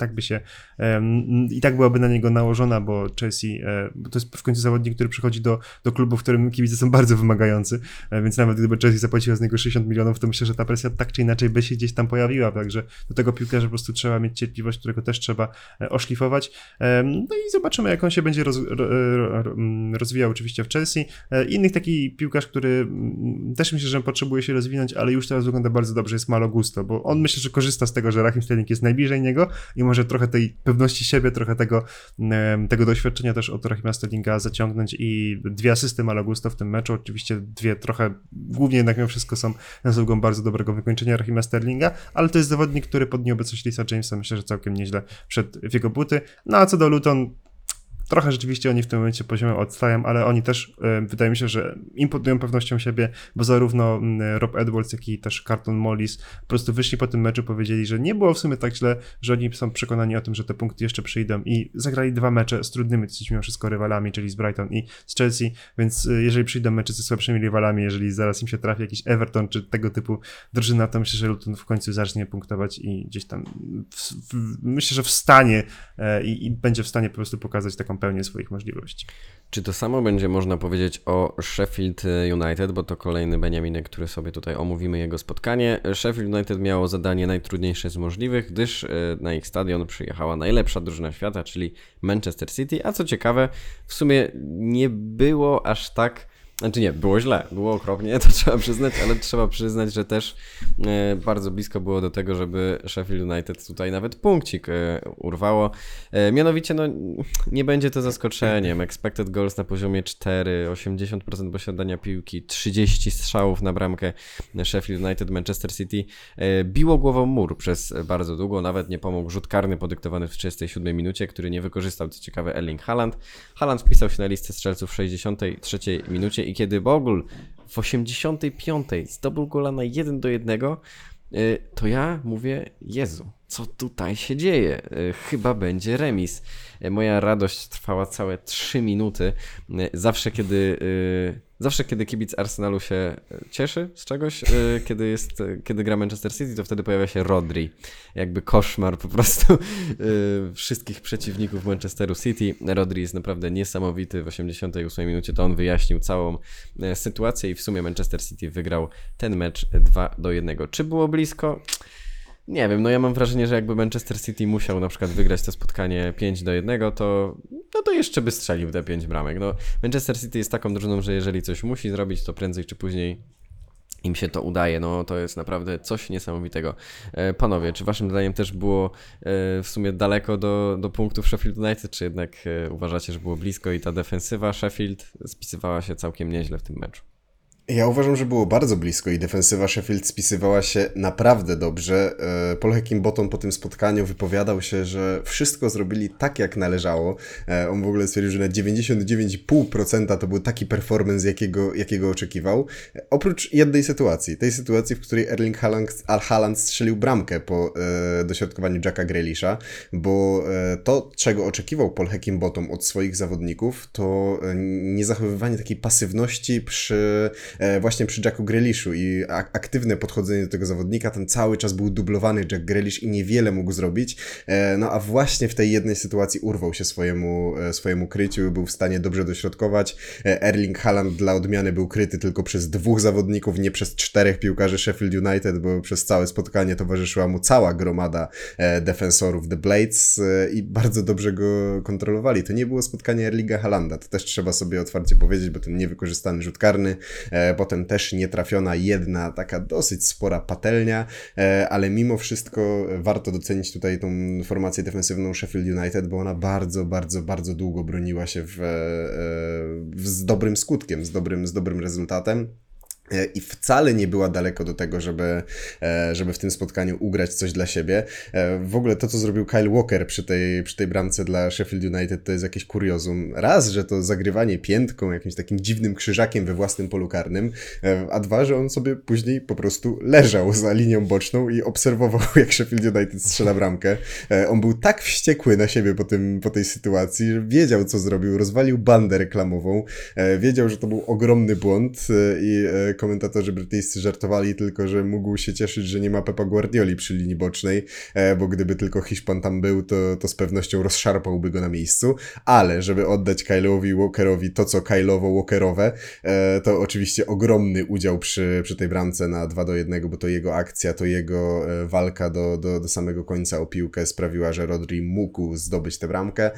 i tak byłaby na niego nałożona, bo Chelsea, bo to jest w końcu zawodnik, który przychodzi do klubu, w którym kibice są bardzo wymagający, więc nawet gdyby Chelsea zapłaciła z niego 60 milionów, to myślę, że ta presja tak czy inaczej by się gdzieś tam pojawiła, także do tego piłkarza po prostu trzeba mieć cierpliwość, którego też trzeba oszlifować. No i zobaczymy, jak on się będzie rozwijał oczywiście w Chelsea. Inny taki piłkarz, który też myślę, że potrzebuje się rozwinąć, ale już teraz wygląda bardzo dobrze, jest Malo Gusto, bo on myślę, że korzysta z tego, że Raheem Sterling jest najbliżej niego i może trochę tej pewności siebie, trochę tego doświadczenia też od Raheema Sterlinga zaciągnąć i 2 asysty Malo Gusto w tym meczu, oczywiście 2 trochę, głównie jednak mimo wszystko są zasługą bardzo dobrego wykończenia Raheema Sterlinga, ale to jest zawodnik, który pod nieobecność Lisa Jamesa myślę, że całkiem nieźle wszedł w jego buty. No a co do Luton, Trochę rzeczywiście oni w tym momencie poziomem odstają, ale oni też, wydaje mi się, że imponują pewnością siebie, bo zarówno Rob Edwards, jak i też Carlton Mollis po prostu wyszli po tym meczu, powiedzieli, że nie było w sumie tak źle, że oni są przekonani o tym, że te punkty jeszcze przyjdą i zagrali dwa mecze z trudnymi dosyć mimo wszystko rywalami, czyli z Brighton i z Chelsea, więc jeżeli przyjdą mecze ze słabszymi rywalami, jeżeli zaraz im się trafi jakiś Everton czy tego typu drużyna, to myślę, że Luton w końcu zacznie punktować i gdzieś tam myślę, że wstanie i będzie w stanie po prostu pokazać taką pełnię swoich możliwości. Czy to samo będzie można powiedzieć o Sheffield United, bo to kolejny Beniaminek, który sobie tutaj omówimy jego spotkanie. Sheffield United miało zadanie najtrudniejsze z możliwych, gdyż na ich stadion przyjechała najlepsza drużyna świata, czyli Manchester City, a co ciekawe, w sumie nie było aż tak, znaczy nie, było źle, było okropnie, to trzeba przyznać, ale trzeba przyznać, że też bardzo blisko było do tego, żeby Sheffield United tutaj nawet punkcik urwało. Mianowicie, no nie będzie to zaskoczeniem. Expected goals na poziomie 4, 80% posiadania piłki, 30 strzałów na bramkę Sheffield United. Manchester City biło głową mur przez bardzo długo, nawet nie pomógł rzut karny podyktowany w 37 minucie, który nie wykorzystał, co ciekawe, Erling Haaland. Haaland wpisał się na listę strzelców w 63 minucie i kiedy Bogul w 85 zdobył gola na 1-1, to ja mówię, Jezu, co tutaj się dzieje? Chyba będzie remis. Moja radość trwała całe 3 minuty. Zawsze kiedy kibic Arsenalu się cieszy z czegoś, kiedy gra Manchester City, to wtedy pojawia się Rodri. Jakby koszmar po prostu wszystkich przeciwników Manchesteru City. Rodri jest naprawdę niesamowity. W 88 minucie to on wyjaśnił całą sytuację i w sumie Manchester City wygrał ten mecz 2-1. Czy było blisko? Nie wiem, no ja mam wrażenie, że jakby Manchester City musiał na przykład wygrać to spotkanie 5-1, to no to jeszcze by strzelił te 5 bramek. No, Manchester City jest taką drużyną, że jeżeli coś musi zrobić, to prędzej czy później im się to udaje. No to jest naprawdę coś niesamowitego. Panowie, czy waszym zdaniem też było w sumie daleko do punktów Sheffield United, czy jednak uważacie, że było blisko i ta defensywa Sheffield spisywała się całkiem nieźle w tym meczu? Ja uważam, że było bardzo blisko i defensywa Sheffield spisywała się naprawdę dobrze. Paul Heckingbottom po tym spotkaniu wypowiadał się, że wszystko zrobili tak, jak należało. On w ogóle stwierdził, że na 99,5% to był taki performance, jakiego oczekiwał. Oprócz jednej sytuacji. Tej sytuacji, w której Erling Haaland strzelił bramkę po dośrodkowaniu Jacka Grealisha, bo to, czego oczekiwał Paul Heckingbottom od swoich zawodników, to niezachowywanie takiej pasywności właśnie przy Jacku Grealishu i aktywne podchodzenie do tego zawodnika. Ten cały czas był dublowany Jack Grealish i niewiele mógł zrobić, no a właśnie w tej jednej sytuacji urwał się swojemu kryciu, był w stanie dobrze dośrodkować. Erling Haaland dla odmiany był kryty tylko przez 2 zawodników, nie przez 4 piłkarzy Sheffield United, bo przez całe spotkanie towarzyszyła mu cała gromada defensorów The Blades i bardzo dobrze go kontrolowali. To nie było spotkanie Erlinga Haalanda, to też trzeba sobie otwarcie powiedzieć, bo ten niewykorzystany rzut karny, potem też nietrafiona jedna taka dosyć spora patelnia, ale mimo wszystko warto docenić tutaj tą formację defensywną Sheffield United, bo ona bardzo, bardzo, bardzo długo broniła się z dobrym skutkiem, z dobrym rezultatem. I wcale nie była daleko do tego, żeby w tym spotkaniu ugrać coś dla siebie. W ogóle to, co zrobił Kyle Walker przy tej bramce dla Sheffield United, to jest jakieś kuriozum. Raz, że to zagrywanie piętką, jakimś takim dziwnym krzyżakiem we własnym polu karnym, a 2, że on sobie później po prostu leżał za linią boczną i obserwował, jak Sheffield United strzela bramkę. On był tak wściekły na siebie po tej sytuacji, że wiedział, co zrobił. Rozwalił bandę reklamową, wiedział, że to był ogromny błąd i komentatorzy brytyjscy żartowali tylko, że mógł się cieszyć, że nie ma Pepa Guardioli przy linii bocznej, bo gdyby tylko Hiszpan tam był, to z pewnością rozszarpałby go na miejscu, ale żeby oddać Kyle'owi Walkerowi to, co Kyle'owo-Walkerowe, to oczywiście ogromny udział przy tej bramce na 2-1, bo to jego akcja, to jego walka do samego końca o piłkę sprawiła, że Rodri mógł zdobyć tę bramkę.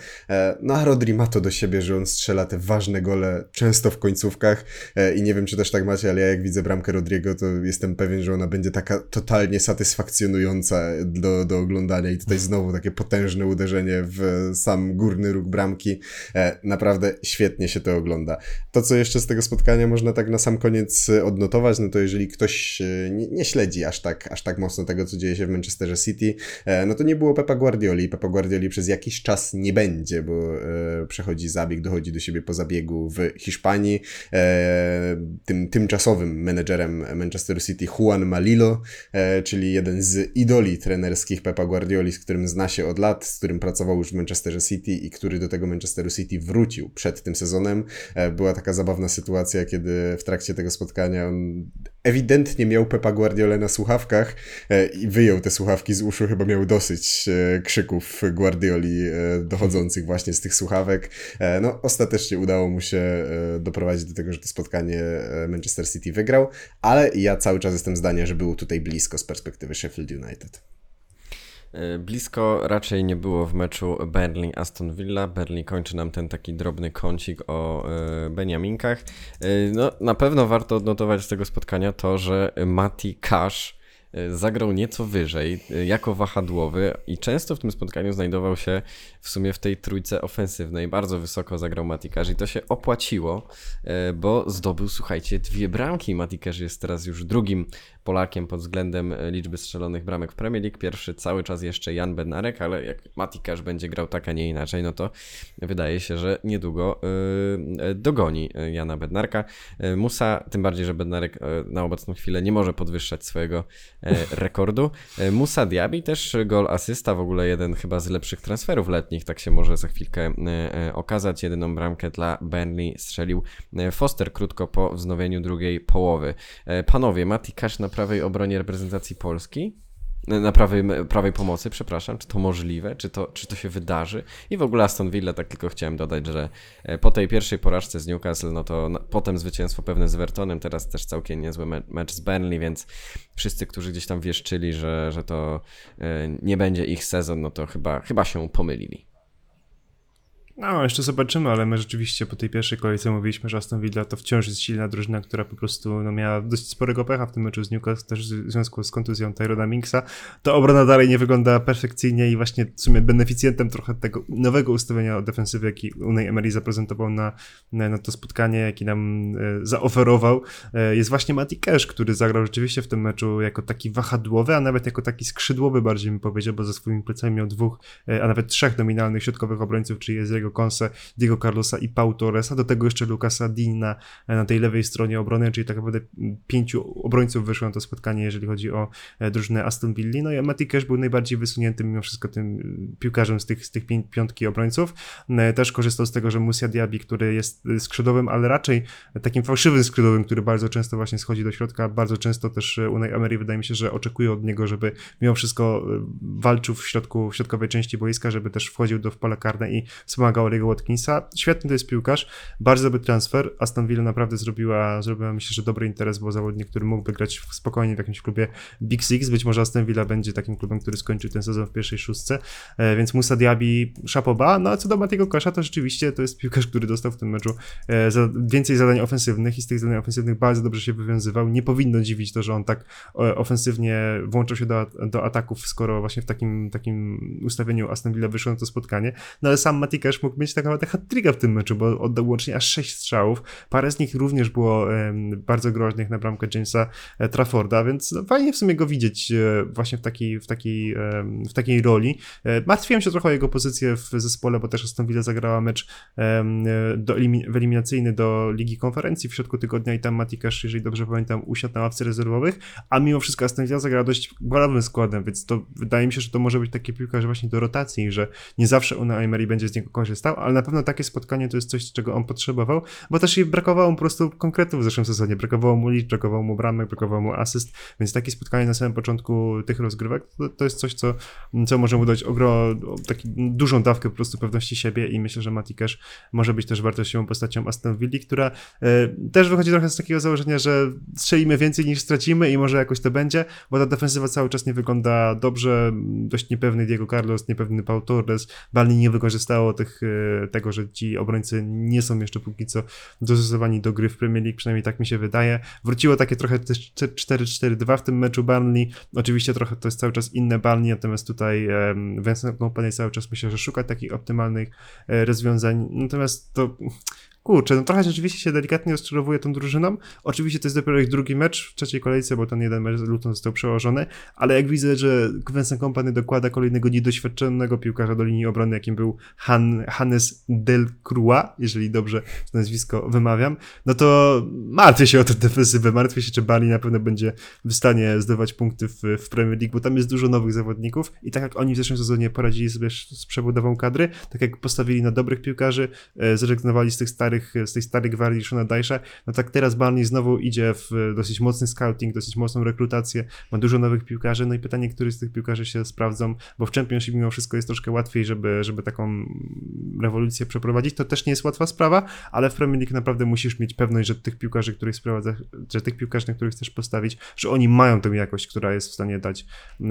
No a Rodri ma to do siebie, że on strzela te ważne gole często w końcówkach i nie wiem, czy też tak macie, ale ja jak widzę bramkę Rodrigo, to jestem pewien, że ona będzie taka totalnie satysfakcjonująca do oglądania i tutaj znowu takie potężne uderzenie w sam górny róg bramki. Naprawdę świetnie się to ogląda. To, co jeszcze z tego spotkania można tak na sam koniec odnotować, no to jeżeli ktoś nie śledzi aż tak mocno tego, co dzieje się w Manchesterze City, no to nie było Pepa Guardioli. Pepa Guardioli przez jakiś czas nie będzie, bo przechodzi zabieg, dochodzi do siebie po zabiegu w Hiszpanii. Tym tymczasowym menedżerem Manchester City Juan Malillo, czyli jeden z idoli trenerskich Pepa Guardioli, z którym zna się od lat, z którym pracował już w Manchesterze City i który do tego Manchesteru City wrócił przed tym sezonem. Była taka zabawna sytuacja, kiedy w trakcie tego spotkania on ewidentnie miał Pepa Guardiolę na słuchawkach i wyjął te słuchawki z uszu, chyba miał dosyć krzyków Guardioli dochodzących właśnie z tych słuchawek. No, ostatecznie udało mu się doprowadzić do tego, że to spotkanie Manchester City wygrał, ale ja cały czas jestem zdania, że było tutaj blisko z perspektywy Sheffield United. Blisko raczej nie było w meczu Burnley-Aston Villa. Burnley kończy nam ten taki drobny kącik o Beniaminkach. No, na pewno warto odnotować z tego spotkania to, że Mati Cash zagrał nieco wyżej jako wahadłowy i często w tym spotkaniu znajdował się w sumie w tej trójce ofensywnej. Bardzo wysoko zagrał Mati Cash i to się opłaciło, bo zdobył, słuchajcie, 2 bramki. Mati Cash jest teraz już drugim Polakiem pod względem liczby strzelonych bramek w Premier League. Pierwszy cały czas jeszcze Jan Bednarek, ale jak Mati Cash będzie grał tak, a nie inaczej, no to wydaje się, że niedługo dogoni Jana Bednarka. Musa, tym bardziej, że Bednarek na obecną chwilę nie może podwyższać swojego rekordu. Moussa Diaby też gol, asysta, w ogóle jeden chyba z lepszych transferów letnich, tak się może za chwilkę okazać. Jedyną bramkę dla Burnley strzelił Foster krótko po wznowieniu drugiej połowy. Panowie, Mati Cash na prawej obronie reprezentacji Polski, na prawej pomocy, przepraszam, czy to możliwe, czy to się wydarzy? I w ogóle Aston Villa, tak tylko chciałem dodać, że po tej pierwszej porażce z Newcastle, no to potem zwycięstwo pewne z Evertonem, teraz też całkiem niezły mecz z Burnley, więc wszyscy, którzy gdzieś tam wieszczyli, że to nie będzie ich sezon, no to chyba się pomylili. No, jeszcze zobaczymy, ale my rzeczywiście po tej pierwszej kolejce mówiliśmy, że Aston Villa to wciąż jest silna drużyna, która po prostu no, miała dość sporego pecha w tym meczu z Newcastle, też w związku z kontuzją Tyrona Minksa. Ta obrona dalej nie wygląda perfekcyjnie i właśnie w sumie beneficjentem trochę tego nowego ustawienia defensywy, jaki Unai Emery zaprezentował na to spotkanie, jaki nam zaoferował, jest właśnie Mati Cash, który zagrał rzeczywiście w tym meczu jako taki wahadłowy, a nawet jako taki skrzydłowy bardziej bym powiedział, bo za swoimi plecami miał 2, a nawet 3 nominalnych środkowych obrońców, czyli jest Konse, Diego Carlosa i Pau Torresa, do tego jeszcze Lukasa Dina na tej lewej stronie obrony, czyli tak naprawdę 5 obrońców wyszło na to spotkanie, jeżeli chodzi o drużynę Aston Villa. No i Mati Cash był najbardziej wysuniętym mimo wszystko tym piłkarzem z tych 5 obrońców. Też korzystał z tego, że Moussa Diaby, który jest skrzydłowym, ale raczej takim fałszywym skrzydłowym, który bardzo często właśnie schodzi do środka, bardzo często też Unai Emery, wydaje mi się, że oczekuje od niego, żeby mimo wszystko walczył w środkowej części boiska, żeby też wchodził do pola karne i pomagał Olego Watkinsa. Świetny to jest piłkarz, bardzo dobry transfer. Aston Villa naprawdę zrobiła, myślę, że dobry interes, bo zawodnik, który mógłby grać spokojnie w jakimś klubie Big Six. Być może Aston Villa będzie takim klubem, który skończył ten sezon w pierwszej szóstce, więc Moussa Diaby, szapoba. No a co do Matiego Casha, to rzeczywiście to jest piłkarz, który dostał w tym meczu więcej zadań ofensywnych i z tych zadań ofensywnych bardzo dobrze się wywiązywał. Nie powinno dziwić to, że on tak ofensywnie włączył się do ataków, skoro właśnie w takim ustawieniu Aston Villa wyszło na to spotkanie. No ale sam Mati Cash mógł mieć tak naprawdę hat-tricka w tym meczu, bo oddał łącznie aż 6 strzałów. Parę z nich również było bardzo groźnych na bramkę Jamesa Trafforda, więc no, fajnie w sumie go widzieć właśnie w takiej roli. Martwiłem się trochę o jego pozycję w zespole, bo też Aston Villa zagrała mecz eliminacyjny do Ligi Konferencji w środku tygodnia i tam Mati Cash, jeżeli dobrze pamiętam, usiadł na ławce rezerwowych, a mimo wszystko Aston Villa zagrała dość balowym składem, więc to wydaje mi się, że to może być taki piłkarz właśnie do rotacji, że nie zawsze Unai Emery będzie z niego korzystał, ale na pewno takie spotkanie to jest coś, czego on potrzebował, bo też jej brakowało mu po prostu konkretów w zeszłym sezonie, brakowało mu liczb, brakowało mu bramek, brakowało mu asyst, więc takie spotkanie na samym początku tych rozgrywek to jest coś, co może mu dać dużą dawkę po prostu pewności siebie i myślę, że Mati Cash może być też wartościową postacią Aston Villa, która też wychodzi trochę z takiego założenia, że strzelimy więcej niż stracimy i może jakoś to będzie, bo ta defensywa cały czas nie wygląda dobrze, dość niepewny Diego Carlos, niepewny Pau Torres, Burnley nie wykorzystało tych tego, że ci obrońcy nie są jeszcze póki co dostosowani do gry w Premier League, przynajmniej tak mi się wydaje. Wróciło takie trochę 4-4-2 w tym meczu Burnley, oczywiście trochę to jest cały czas inne Burnley, natomiast tutaj Vincent Kompany cały czas myślę, że szuka takich optymalnych rozwiązań, natomiast to... Kurczę, no trochę rzeczywiście się delikatnie rozczarowuje tą drużyną. Oczywiście to jest dopiero ich drugi mecz w trzeciej kolejce, bo ten jeden mecz z Luton został przełożony, ale jak widzę, że Vincent Kompany dokłada kolejnego niedoświadczonego piłkarza do linii obrony, jakim był Hannes Delcroix, jeżeli dobrze to nazwisko wymawiam, no to martwię się o tę defensywę, martwię się, czy Bali na pewno będzie w stanie zdobywać punkty w Premier League, bo tam jest dużo nowych zawodników i tak jak oni w zeszłym sezonie poradzili sobie z przebudową kadry, tak jak postawili na dobrych piłkarzy, zrezygnowali z tych starej gwardii Shona Dyche'a, no tak teraz Burnley znowu idzie w dosyć mocny scouting, dosyć mocną rekrutację, ma dużo nowych piłkarzy, no i pytanie, który z tych piłkarzy się sprawdzą, bo w Championship mimo wszystko jest troszkę łatwiej, żeby taką rewolucję przeprowadzić, to też nie jest łatwa sprawa, ale w Premier League naprawdę musisz mieć pewność, że tych piłkarzy, których sprowadzasz, że tych piłkarzy, na których chcesz postawić, że oni mają tę jakość, która jest w stanie dać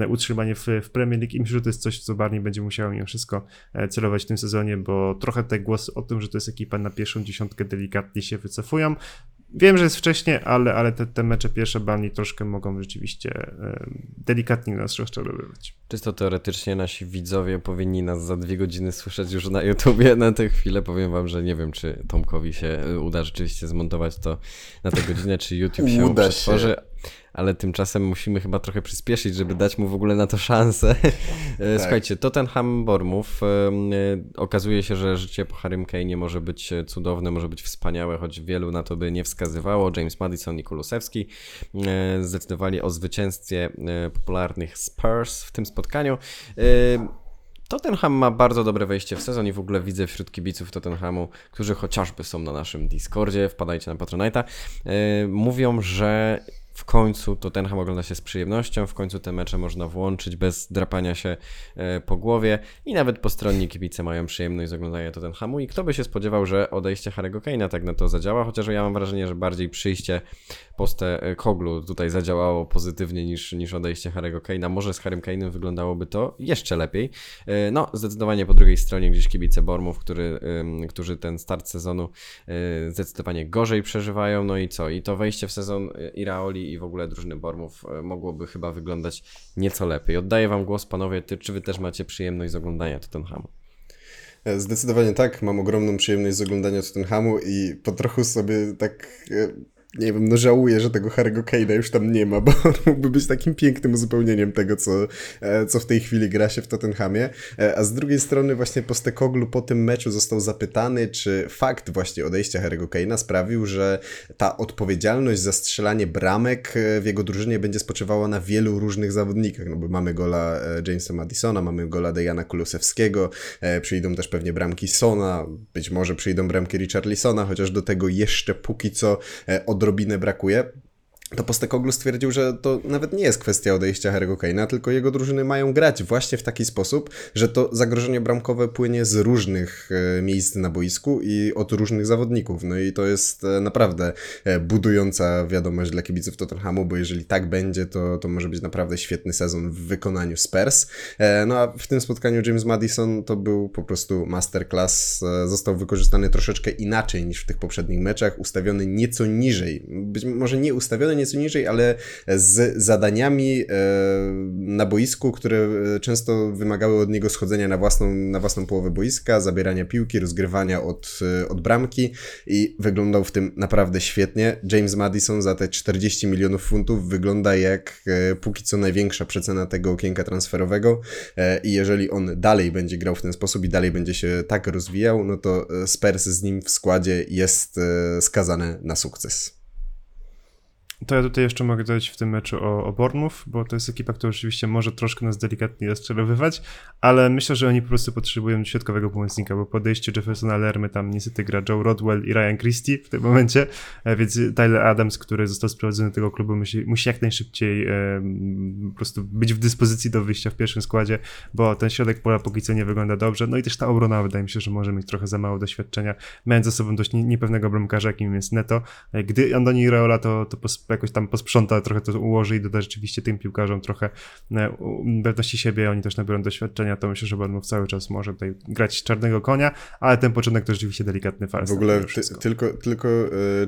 utrzymanie w Premier League i myślę, że to jest coś, co Burnley będzie musiało mimo wszystko celować w tym sezonie, bo trochę te głosy o tym, że to jest ekipa na pierwszą dziesiątkę delikatnie się wycofują. Wiem, że jest wcześnie, ale te mecze pierwsze Burnley troszkę mogą rzeczywiście delikatnie nas rozczarowywać. Czysto teoretycznie nasi widzowie powinni nas za 2 godziny słyszeć już na YouTubie. Na tę chwilę powiem wam, że nie wiem, czy Tomkowi się uda rzeczywiście zmontować to na tę godzinę, czy YouTube się przetworzy. Ale tymczasem musimy chyba trochę przyspieszyć, żeby dać mu w ogóle na to szansę. Tak. Słuchajcie, Tottenham Bournemouth. Okazuje się, że życie po Harrym Kane'ie może być cudowne, może być wspaniałe, choć wielu na to by nie wskazywało. James Maddison i Kulusewski zdecydowali o zwycięstwie popularnych Spurs w tym spotkaniu. Tottenham ma bardzo dobre wejście w sezon i w ogóle widzę wśród kibiców Tottenhamu, którzy chociażby są na naszym Discordzie, wpadajcie na Patronite'a, mówią, że w końcu Tottenham ogląda się z przyjemnością, w końcu te mecze można włączyć bez drapania się po głowie i nawet postronni kibice mają przyjemność z oglądania Tottenhamu i kto by się spodziewał, że odejście Harry'ego Kane'a tak na to zadziała, chociaż ja mam wrażenie, że bardziej przyjście Poste Koglu tutaj zadziałało pozytywnie niż odejście Harry'ego Kane'a. Może z Harrym Kane'em wyglądałoby to jeszcze lepiej. No, zdecydowanie po drugiej stronie gdzieś kibice Bournemouth, którzy ten start sezonu zdecydowanie gorzej przeżywają. No i co? I to wejście w sezon Iraoli i w ogóle drużyny Bournemouth mogłoby chyba wyglądać nieco lepiej. Oddaję wam głos, panowie, czy wy też macie przyjemność z oglądania Tottenhamu? Zdecydowanie tak, mam ogromną przyjemność z oglądania Tottenhamu i po trochu sobie tak... Nie wiem, no żałuję, że tego Harry'ego Kane'a już tam nie ma, bo on mógłby być takim pięknym uzupełnieniem tego, co w tej chwili gra się w Tottenhamie. A z drugiej strony właśnie Postecoglou po tym meczu został zapytany, czy fakt właśnie odejścia Harry'ego Kane'a sprawił, że ta odpowiedzialność za strzelanie bramek w jego drużynie będzie spoczywała na wielu różnych zawodnikach. No bo mamy gola Jamesa Maddisona, mamy gola Dejana Kulusewskiego, przyjdą też pewnie bramki Sona, być może przyjdą bramki Richarlisona, chociaż do tego jeszcze póki co odrobinę brakuje. To Postecoglou stwierdził, że to nawet nie jest kwestia odejścia Harry'ego Kane'a, tylko jego drużyny mają grać właśnie w taki sposób, że to zagrożenie bramkowe płynie z różnych miejsc na boisku i od różnych zawodników. No i to jest naprawdę budująca wiadomość dla kibiców Tottenhamu, bo jeżeli tak będzie, to może być naprawdę świetny sezon w wykonaniu Spurs. No a w tym spotkaniu James Maddison to był po prostu masterclass. Został wykorzystany troszeczkę inaczej niż w tych poprzednich meczach, ustawiony nieco niżej. Być może nie ustawiony nieco niżej, ale z zadaniami na boisku, które często wymagały od niego schodzenia na własną połowę boiska, zabierania piłki, rozgrywania od bramki i wyglądał w tym naprawdę świetnie. James Maddison za te 40 milionów funtów wygląda jak póki co największa przecena tego okienka transferowego i jeżeli on dalej będzie grał w ten sposób i dalej będzie się tak rozwijał, no to Spurs z nim w składzie jest skazane na sukces. To ja tutaj jeszcze mogę dodać w tym meczu o Bournemouth, bo to jest ekipa, która oczywiście może troszkę nas delikatnie rozczarowywać, ale myślę, że oni po prostu potrzebują środkowego pomocnika, bo po odejściu Jeffersona Lermy tam niestety gra Joe Rodwell i Ryan Christie w tym momencie, więc Tyler Adams, który został sprowadzony do tego klubu, musi jak najszybciej po prostu być w dyspozycji do wyjścia w pierwszym składzie, bo ten środek pola póki co nie wygląda dobrze, no i też ta obrona wydaje mi się, że może mieć trochę za mało doświadczenia, mając za sobą dość niepewnego bramkarza, jakim jest Neto. Gdy Andoni Iraola to po jakoś tam posprząta, trochę to ułoży i doda rzeczywiście tym piłkarzom trochę pewności siebie, oni też nabiorą doświadczenia, to myślę, że Bournemouth cały czas może tutaj grać czarnego konia, ale ten początek to rzeczywiście delikatny fals. W ogóle tylko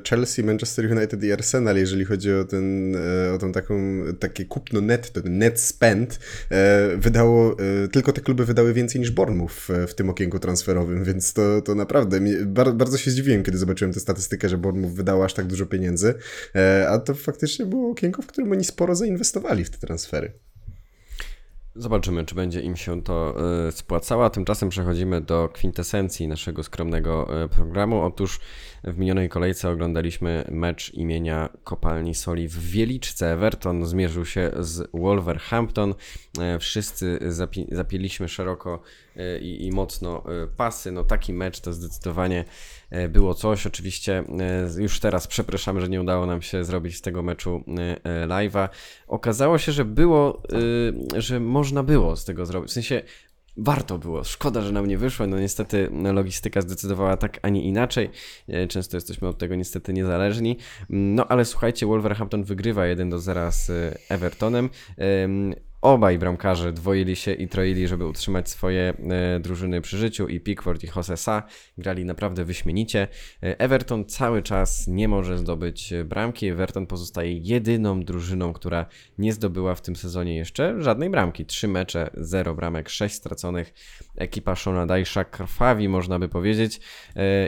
Chelsea, Manchester United i Arsenal, jeżeli chodzi o ten, o tą taką, takie kupno netto, ten net spend, wydało, tylko te kluby wydały więcej niż Bournemouth w tym okienku transferowym, więc to naprawdę, bardzo się zdziwiłem, kiedy zobaczyłem tę statystykę, że Bournemouth wydało aż tak dużo pieniędzy, a to faktycznie było okienko, w którym oni sporo zainwestowali w te transfery. Zobaczymy, czy będzie im się to spłacało. Tymczasem przechodzimy do kwintesencji naszego skromnego programu. Otóż w minionej kolejce oglądaliśmy mecz imienia Kopalni Soli w Wieliczce. Everton zmierzył się z Wolverhampton. Wszyscy zapięliśmy szeroko i mocno pasy. No taki mecz to zdecydowanie było coś. Oczywiście już teraz przepraszamy, że nie udało nam się zrobić z tego meczu live'a. Okazało się, że można było z tego zrobić. W sensie warto było. Szkoda, że nam nie wyszło. No niestety logistyka zdecydowała tak, a nie inaczej. Często jesteśmy od tego niestety niezależni. No ale słuchajcie, Wolverhampton wygrywa 1-0 z Evertonem. Obaj bramkarze dwoili się i troili, żeby utrzymać swoje drużyny przy życiu, i Pickford i José Sá grali naprawdę wyśmienicie. Everton cały czas nie może zdobyć bramki. Everton pozostaje jedyną drużyną, która nie zdobyła w tym sezonie jeszcze żadnej bramki. 3 mecze, 0 bramek, 6 straconych. Ekipa Shona Dyche'a krwawi, można by powiedzieć,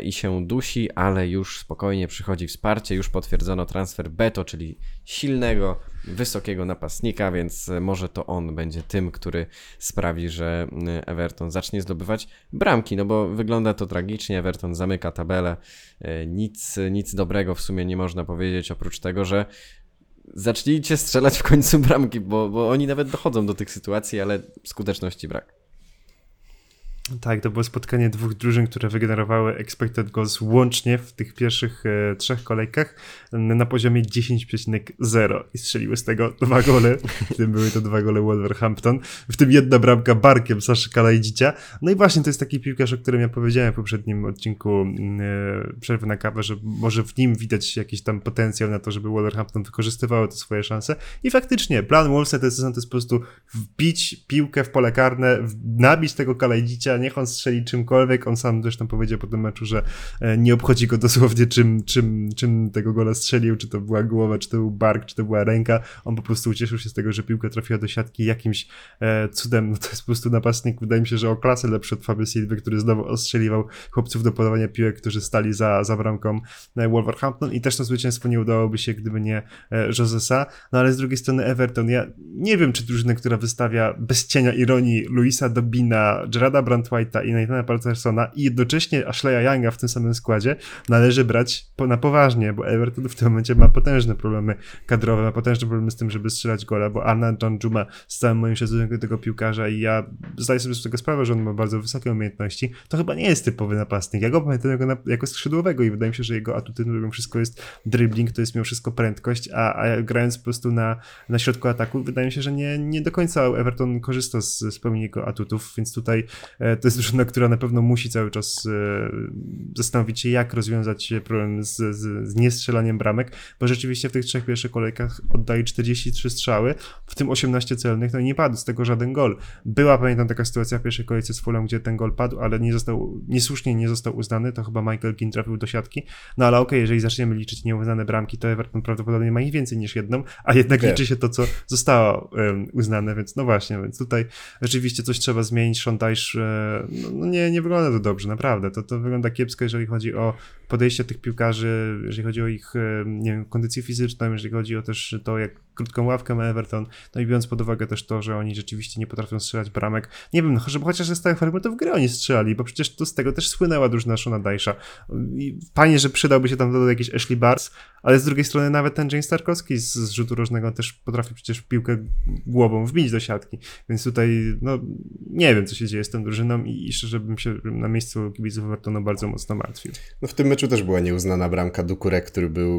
i się dusi, ale już spokojnie przychodzi wsparcie. Już potwierdzono transfer Beto, czyli silnego, wysokiego napastnika, więc może to on będzie tym, który sprawi, że Everton zacznie zdobywać bramki, no bo wygląda to tragicznie. Everton zamyka tabelę, nic dobrego w sumie nie można powiedzieć, oprócz tego, że zacznijcie strzelać w końcu bramki, bo oni nawet dochodzą do tych sytuacji, ale skuteczności brak. Tak, to było spotkanie dwóch drużyn, które wygenerowały expected goals łącznie w tych pierwszych 3 kolejkach na poziomie 10,0 i strzeliły z tego 2 gole, w tym były to 2 gole Wolverhampton, w tym 1 bramka barkiem Saszy Kalajdzicia. No i właśnie to jest taki piłkarz, o którym ja powiedziałem w poprzednim odcinku Przerwy na kawę, że może w nim widać jakiś tam potencjał na to, żeby Wolverhampton wykorzystywało te swoje szanse, i faktycznie plan Wolvesa ten sezon to jest po prostu wbić piłkę w pole karne, nabić tego Kalajdzicia, niech on strzeli czymkolwiek. On sam zresztą powiedział po tym meczu, że nie obchodzi go dosłownie czym tego gola strzelił, czy to była głowa, czy to był bark, czy to była ręka. On po prostu ucieszył się z tego, że piłka trafiła do siatki jakimś cudem. No to jest po prostu napastnik, wydaje mi się, że o klasę lepszy od Fabio Silva, który znowu ostrzeliwał chłopców do podawania piłek, którzy stali za bramką Wolverhampton, i też to zwycięstwo nie udałoby się, gdyby nie José Sá. No ale z drugiej strony Everton, ja nie wiem, czy drużyna, która wystawia bez cienia ironii Luisa Dobina, Gerrarda White'a i Nathana Patersona i jednocześnie Ashleya Younga w tym samym składzie należy brać na poważnie, bo Everton w tym momencie ma potężne problemy kadrowe, ma potężne problemy z tym, żeby strzelać gola, bo Arnaud Danjuma, z całym moim szacunkiem do tego piłkarza, i ja zdaję sobie z tego sprawę, że on ma bardzo wysokie umiejętności, to chyba nie jest typowy napastnik. Ja go pamiętam jako skrzydłowego i wydaje mi się, że jego atuty, mimo wszystko, jest dribbling, to jest mimo wszystko prędkość, a grając po prostu na środku ataku, wydaje mi się, że nie do końca Everton korzysta z pełni jego atutów, więc tutaj to jest drużyna, która na pewno musi cały czas zastanowić się, jak rozwiązać problem z niestrzelaniem bramek, bo rzeczywiście w tych 3 pierwszych kolejkach oddaje 43 strzały, w tym 18 celnych, no i nie padł z tego żaden gol. Była, pamiętam, taka sytuacja w pierwszej kolejce z Fulham, gdzie ten gol padł, ale niesłusznie nie został uznany, to chyba Michael Keane trafił do siatki, no ale okej, jeżeli zaczniemy liczyć nieuznane bramki, to Everton prawdopodobnie ma ich więcej niż jedną, a jednak liczy się to, co zostało uznane, więc no właśnie, więc tutaj rzeczywiście coś trzeba zmienić. Szantajsz no nie wygląda to dobrze, naprawdę. To wygląda kiepsko, jeżeli chodzi o podejście tych piłkarzy, jeżeli chodzi o ich, nie wiem, kondycję fizyczną, jeżeli chodzi o też to, jak krótką ławkę ma Everton, no i biorąc pod uwagę też to, że oni rzeczywiście nie potrafią strzelać bramek. Nie wiem, no, żeby chociaż ze stałych fragmentów gry oni strzelali, bo przecież to z tego też słynęła drużyna Shona Dyche'a. Fajnie, że przydałby się tam dodać jakiś Ashley Barnes, ale z drugiej strony nawet ten James Tarkowski z rzutu rożnego też potrafi przecież piłkę głową wbić do siatki, więc tutaj, no nie wiem, co się dzieje z tą drużyną. drużyną i szczerze bym się na miejscu kibiców Evertonu bardzo mocno martwił. No w tym meczu też była nieuznana bramka Dukurek,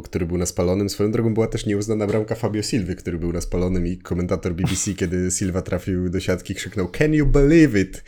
który był na spalonym. Swoją drogą była też nieuznana bramka Fabio Silwy, który był na spalonym i komentator BBC, kiedy Silva trafił do siatki, krzyknął "Can you believe it?"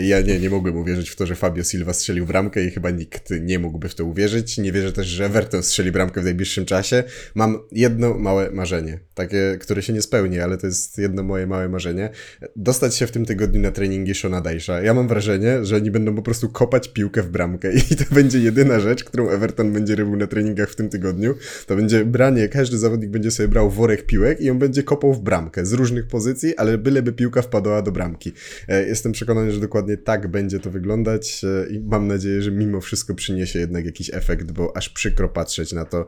I ja nie mogłem uwierzyć w to, że Fabio Silva strzelił bramkę i chyba nikt nie mógłby w to uwierzyć. Nie wierzę też, że Everton strzeli bramkę w najbliższym czasie. Mam jedno małe marzenie, takie, które się nie spełni, ale to jest jedno moje małe marzenie. Dostać się w tym tygodniu na treningi Shona Dyche'a. Ja mam wrażenie, że oni będą po prostu kopać piłkę w bramkę i to będzie jedyna rzecz, którą Everton będzie robił na treningach w tym tygodniu. To będzie branie, każdy zawodnik będzie sobie brał worek piłek i on będzie kopał w bramkę z różnych pozycji, ale byleby piłka wpadła do bramki. Jestem przekonany, że dokładnie tak będzie to wyglądać i mam nadzieję, że mimo wszystko przyniesie jednak jakiś efekt, bo aż przykro patrzeć na to,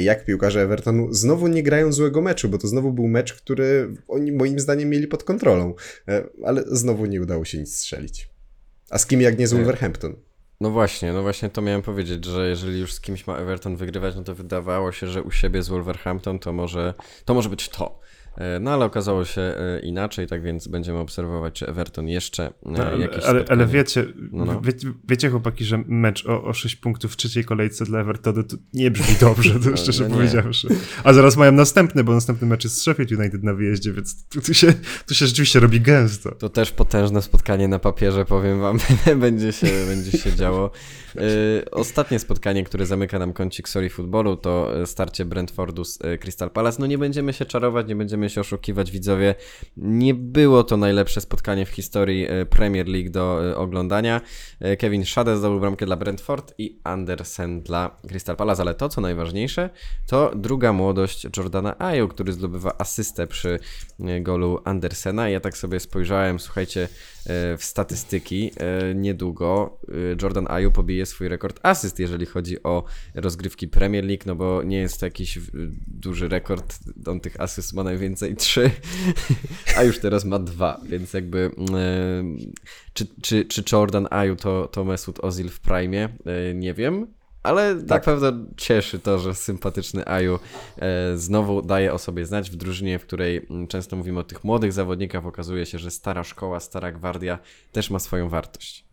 jak piłkarze Evertonu znowu nie grają złego meczu, bo to znowu był mecz, który oni moim zdaniem mieli pod kontrolą, ale znowu nie udało się nic strzelić. A z kim jak nie z Wolverhampton? No właśnie to miałem powiedzieć, że jeżeli już z kimś ma Everton wygrywać, no to wydawało się, że u siebie z Wolverhampton to może być to. No ale okazało się inaczej, tak więc będziemy obserwować, czy Everton jeszcze jakieś ale wiecie chłopaki, że mecz o 6 punktów w trzeciej kolejce dla Evertonu to nie brzmi dobrze, to szczerze powiedziawszy. A zaraz mają następny, bo następny mecz jest z Sheffield United na wyjeździe, więc tu się rzeczywiście robi gęsto. To też potężne spotkanie na papierze, powiem wam, będzie się działo. Ostatnie spotkanie, które zamyka nam kącik Sorry Futbolu, to starcie Brentfordu z Crystal Palace. No nie będziemy się czarować, nie będziemy się oszukiwać, widzowie. Nie było to najlepsze spotkanie w historii Premier League do oglądania. Kevin Shade zdobył bramkę dla Brentford i Andersen dla Crystal Palace, ale to, co najważniejsze, to druga młodość Jordana Ayew, który zdobywa asystę przy golu Andersena. Ja tak sobie spojrzałem, słuchajcie, w statystyki. Niedługo Jordan Ayew pobije swój rekord asyst, jeżeli chodzi o rozgrywki Premier League, no bo nie jest to jakiś duży rekord. On tych asyst ma najwięcej 3, a już teraz ma 2, więc jakby czy Jordan Ayew to Mesut Ozil w prime? Nie wiem. Ale tak. Na pewno cieszy to, że sympatyczny Ayew znowu daje o sobie znać w drużynie, w której często mówimy o tych młodych zawodnikach. Okazuje się, że stara szkoła, stara gwardia też ma swoją wartość.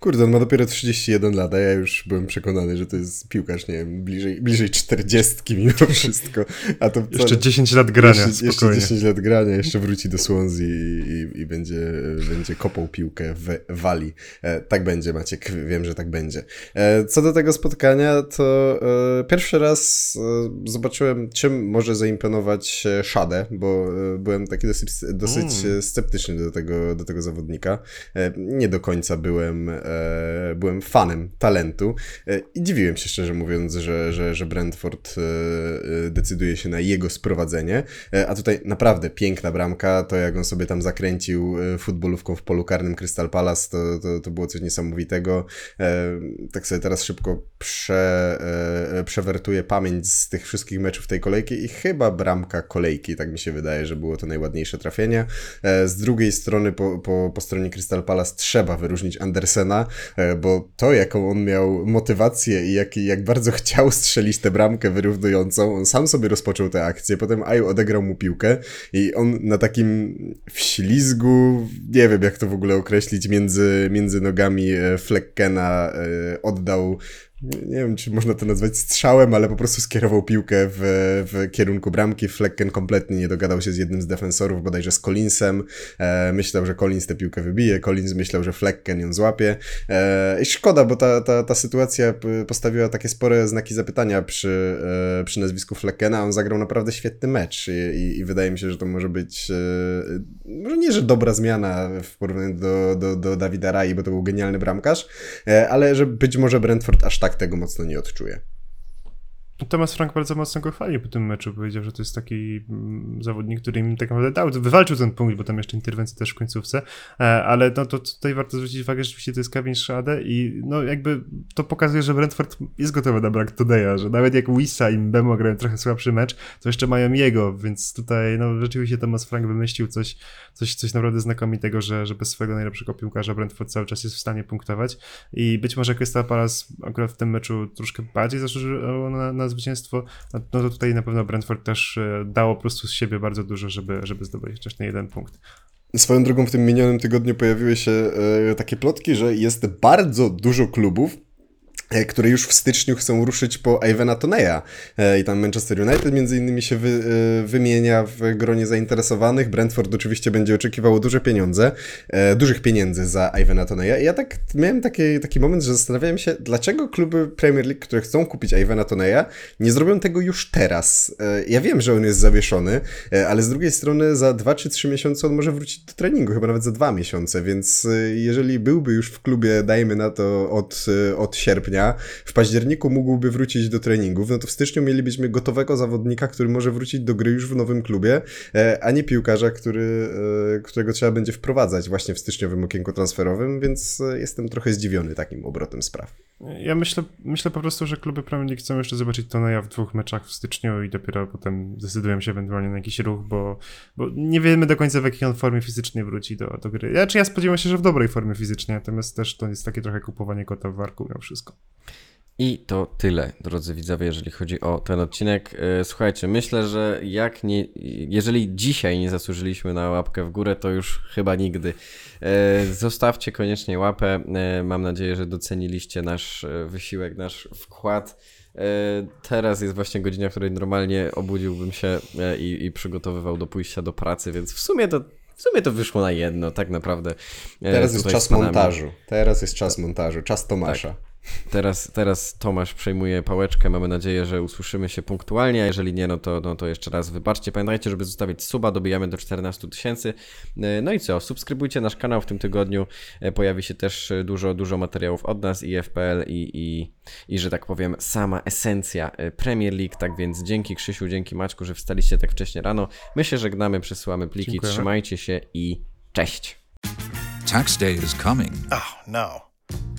Kurde, on ma dopiero 31 lat, a ja już byłem przekonany, że to jest piłkarz, nie wiem, bliżej 40 mimo wszystko. A to jeszcze 10 lat grania, spokojnie. Jeszcze 10 lat grania, jeszcze wróci do Swansea i będzie kopał piłkę w Walii. Tak będzie, Maciek, wiem, że tak będzie. Co do tego spotkania, to pierwszy raz zobaczyłem, czym może zaimponować Shade, bo byłem taki dosyć sceptyczny do tego zawodnika. Nie do końca byłem fanem talentu i dziwiłem się, szczerze mówiąc, że Brentford decyduje się na jego sprowadzenie, a tutaj naprawdę piękna bramka, to jak on sobie tam zakręcił futbolówką w polu karnym Crystal Palace, to było coś niesamowitego. Tak sobie teraz szybko przewertuję pamięć z tych wszystkich meczów tej kolejki i chyba bramka kolejki, tak mi się wydaje, że było to najładniejsze trafienie. Z drugiej strony po stronie Crystal Palace trzeba wyróżnić Andersena, bo to, jaką on miał motywację i jak bardzo chciał strzelić tę bramkę wyrównującą, on sam sobie rozpoczął tę akcję, potem Ayew odegrał mu piłkę i on na takim wślizgu, nie wiem jak to w ogóle określić, między nogami Fleckena oddał, nie wiem, czy można to nazwać strzałem, ale po prostu skierował piłkę w kierunku bramki. Flecken kompletnie nie dogadał się z jednym z defensorów, bodajże z Collinsem. Myślał, że Collins tę piłkę wybije. Collins myślał, że Flecken ją złapie. I szkoda, bo ta sytuacja postawiła takie spore znaki zapytania przy nazwisku Fleckena. On zagrał naprawdę świetny mecz i wydaje mi się, że to może być może nie, że dobra zmiana w porównaniu do Davida Rai, bo to był genialny bramkarz, ale że być może Brentford aż tak tego mocno nie odczuje. Thomas Frank bardzo mocno go chwalił po tym meczu. Powiedział, że to jest taki zawodnik, który im tak naprawdę dał. Wywalczył ten punkt, bo tam jeszcze interwencja też w końcówce. Ale no to tutaj warto zwrócić uwagę, że rzeczywiście to jest Kevin Shade i no jakby to pokazuje, że Brentford jest gotowy na brak Todeja, że nawet jak Wissa i Mbemo grają trochę słabszy mecz, to jeszcze mają jego, więc tutaj no rzeczywiście Thomas Frank wymyślił coś naprawdę znakomitego, że bez swojego najlepszego piłkarza Brentford cały czas jest w stanie punktować i być może Crystal Palace akurat w tym meczu troszkę bardziej zasłużyło na zwycięstwo, no to tutaj na pewno Brentford też dało po prostu z siebie bardzo dużo, żeby zdobyć chociaż ten jeden punkt. Swoją drogą w tym minionym tygodniu pojawiły się takie plotki, że jest bardzo dużo klubów, które już w styczniu chcą ruszyć po Ivana Toneya. I tam Manchester United między innymi się wymienia w gronie zainteresowanych. Brentford oczywiście będzie oczekiwało dużych pieniędzy za Ivana Toneya. I ja tak miałem taki moment, że zastanawiałem się, dlaczego kluby Premier League, które chcą kupić Ivana Toneya, nie zrobią tego już teraz. Ja wiem, że on jest zawieszony, ale z drugiej strony za 2 czy 3 miesiące on może wrócić do treningu, chyba nawet za 2 miesiące, więc jeżeli byłby już w klubie, dajmy na to od sierpnia, w październiku mógłby wrócić do treningów, no to w styczniu mielibyśmy gotowego zawodnika, który może wrócić do gry już w nowym klubie, a nie piłkarza, którego trzeba będzie wprowadzać właśnie w styczniowym okienku transferowym, więc jestem trochę zdziwiony takim obrotem spraw. Ja myślę po prostu, że kluby Premier League chcą jeszcze zobaczyć Toneya w 2 meczach w styczniu i dopiero potem zdecydują się ewentualnie na jakiś ruch, bo nie wiemy do końca, w jakiej on formie fizycznie wróci do gry. Ja spodziewam się, że w dobrej formie fizycznie, natomiast też to jest takie trochę kupowanie kota w worku mimo wszystko. I to tyle, drodzy widzowie, jeżeli chodzi o ten odcinek. Słuchajcie, myślę, że jeżeli dzisiaj nie zasłużyliśmy na łapkę w górę, to już chyba nigdy. Zostawcie koniecznie łapę. Mam nadzieję, że doceniliście nasz wysiłek, nasz wkład. Teraz jest właśnie godzina, w której normalnie obudziłbym się i przygotowywał do pójścia do pracy, więc w sumie to wyszło na jedno, tak naprawdę. Teraz jest czas montażu. Czas Tomasza. Tak. Teraz Tomasz przejmuje pałeczkę, mamy nadzieję, że usłyszymy się punktualnie, a jeżeli nie, no to jeszcze raz wybaczcie. Pamiętajcie, żeby zostawić suba, dobijamy do 14 000. No i co, subskrybujcie nasz kanał, w tym tygodniu pojawi się też dużo materiałów od nas i FPL i że tak powiem sama esencja Premier League, tak więc dzięki Krzysiu, dzięki Maćku, że wstaliście tak wcześnie rano. My się żegnamy, przesyłamy pliki, dziękuję. Trzymajcie się i cześć. Tax day is coming. Oh no.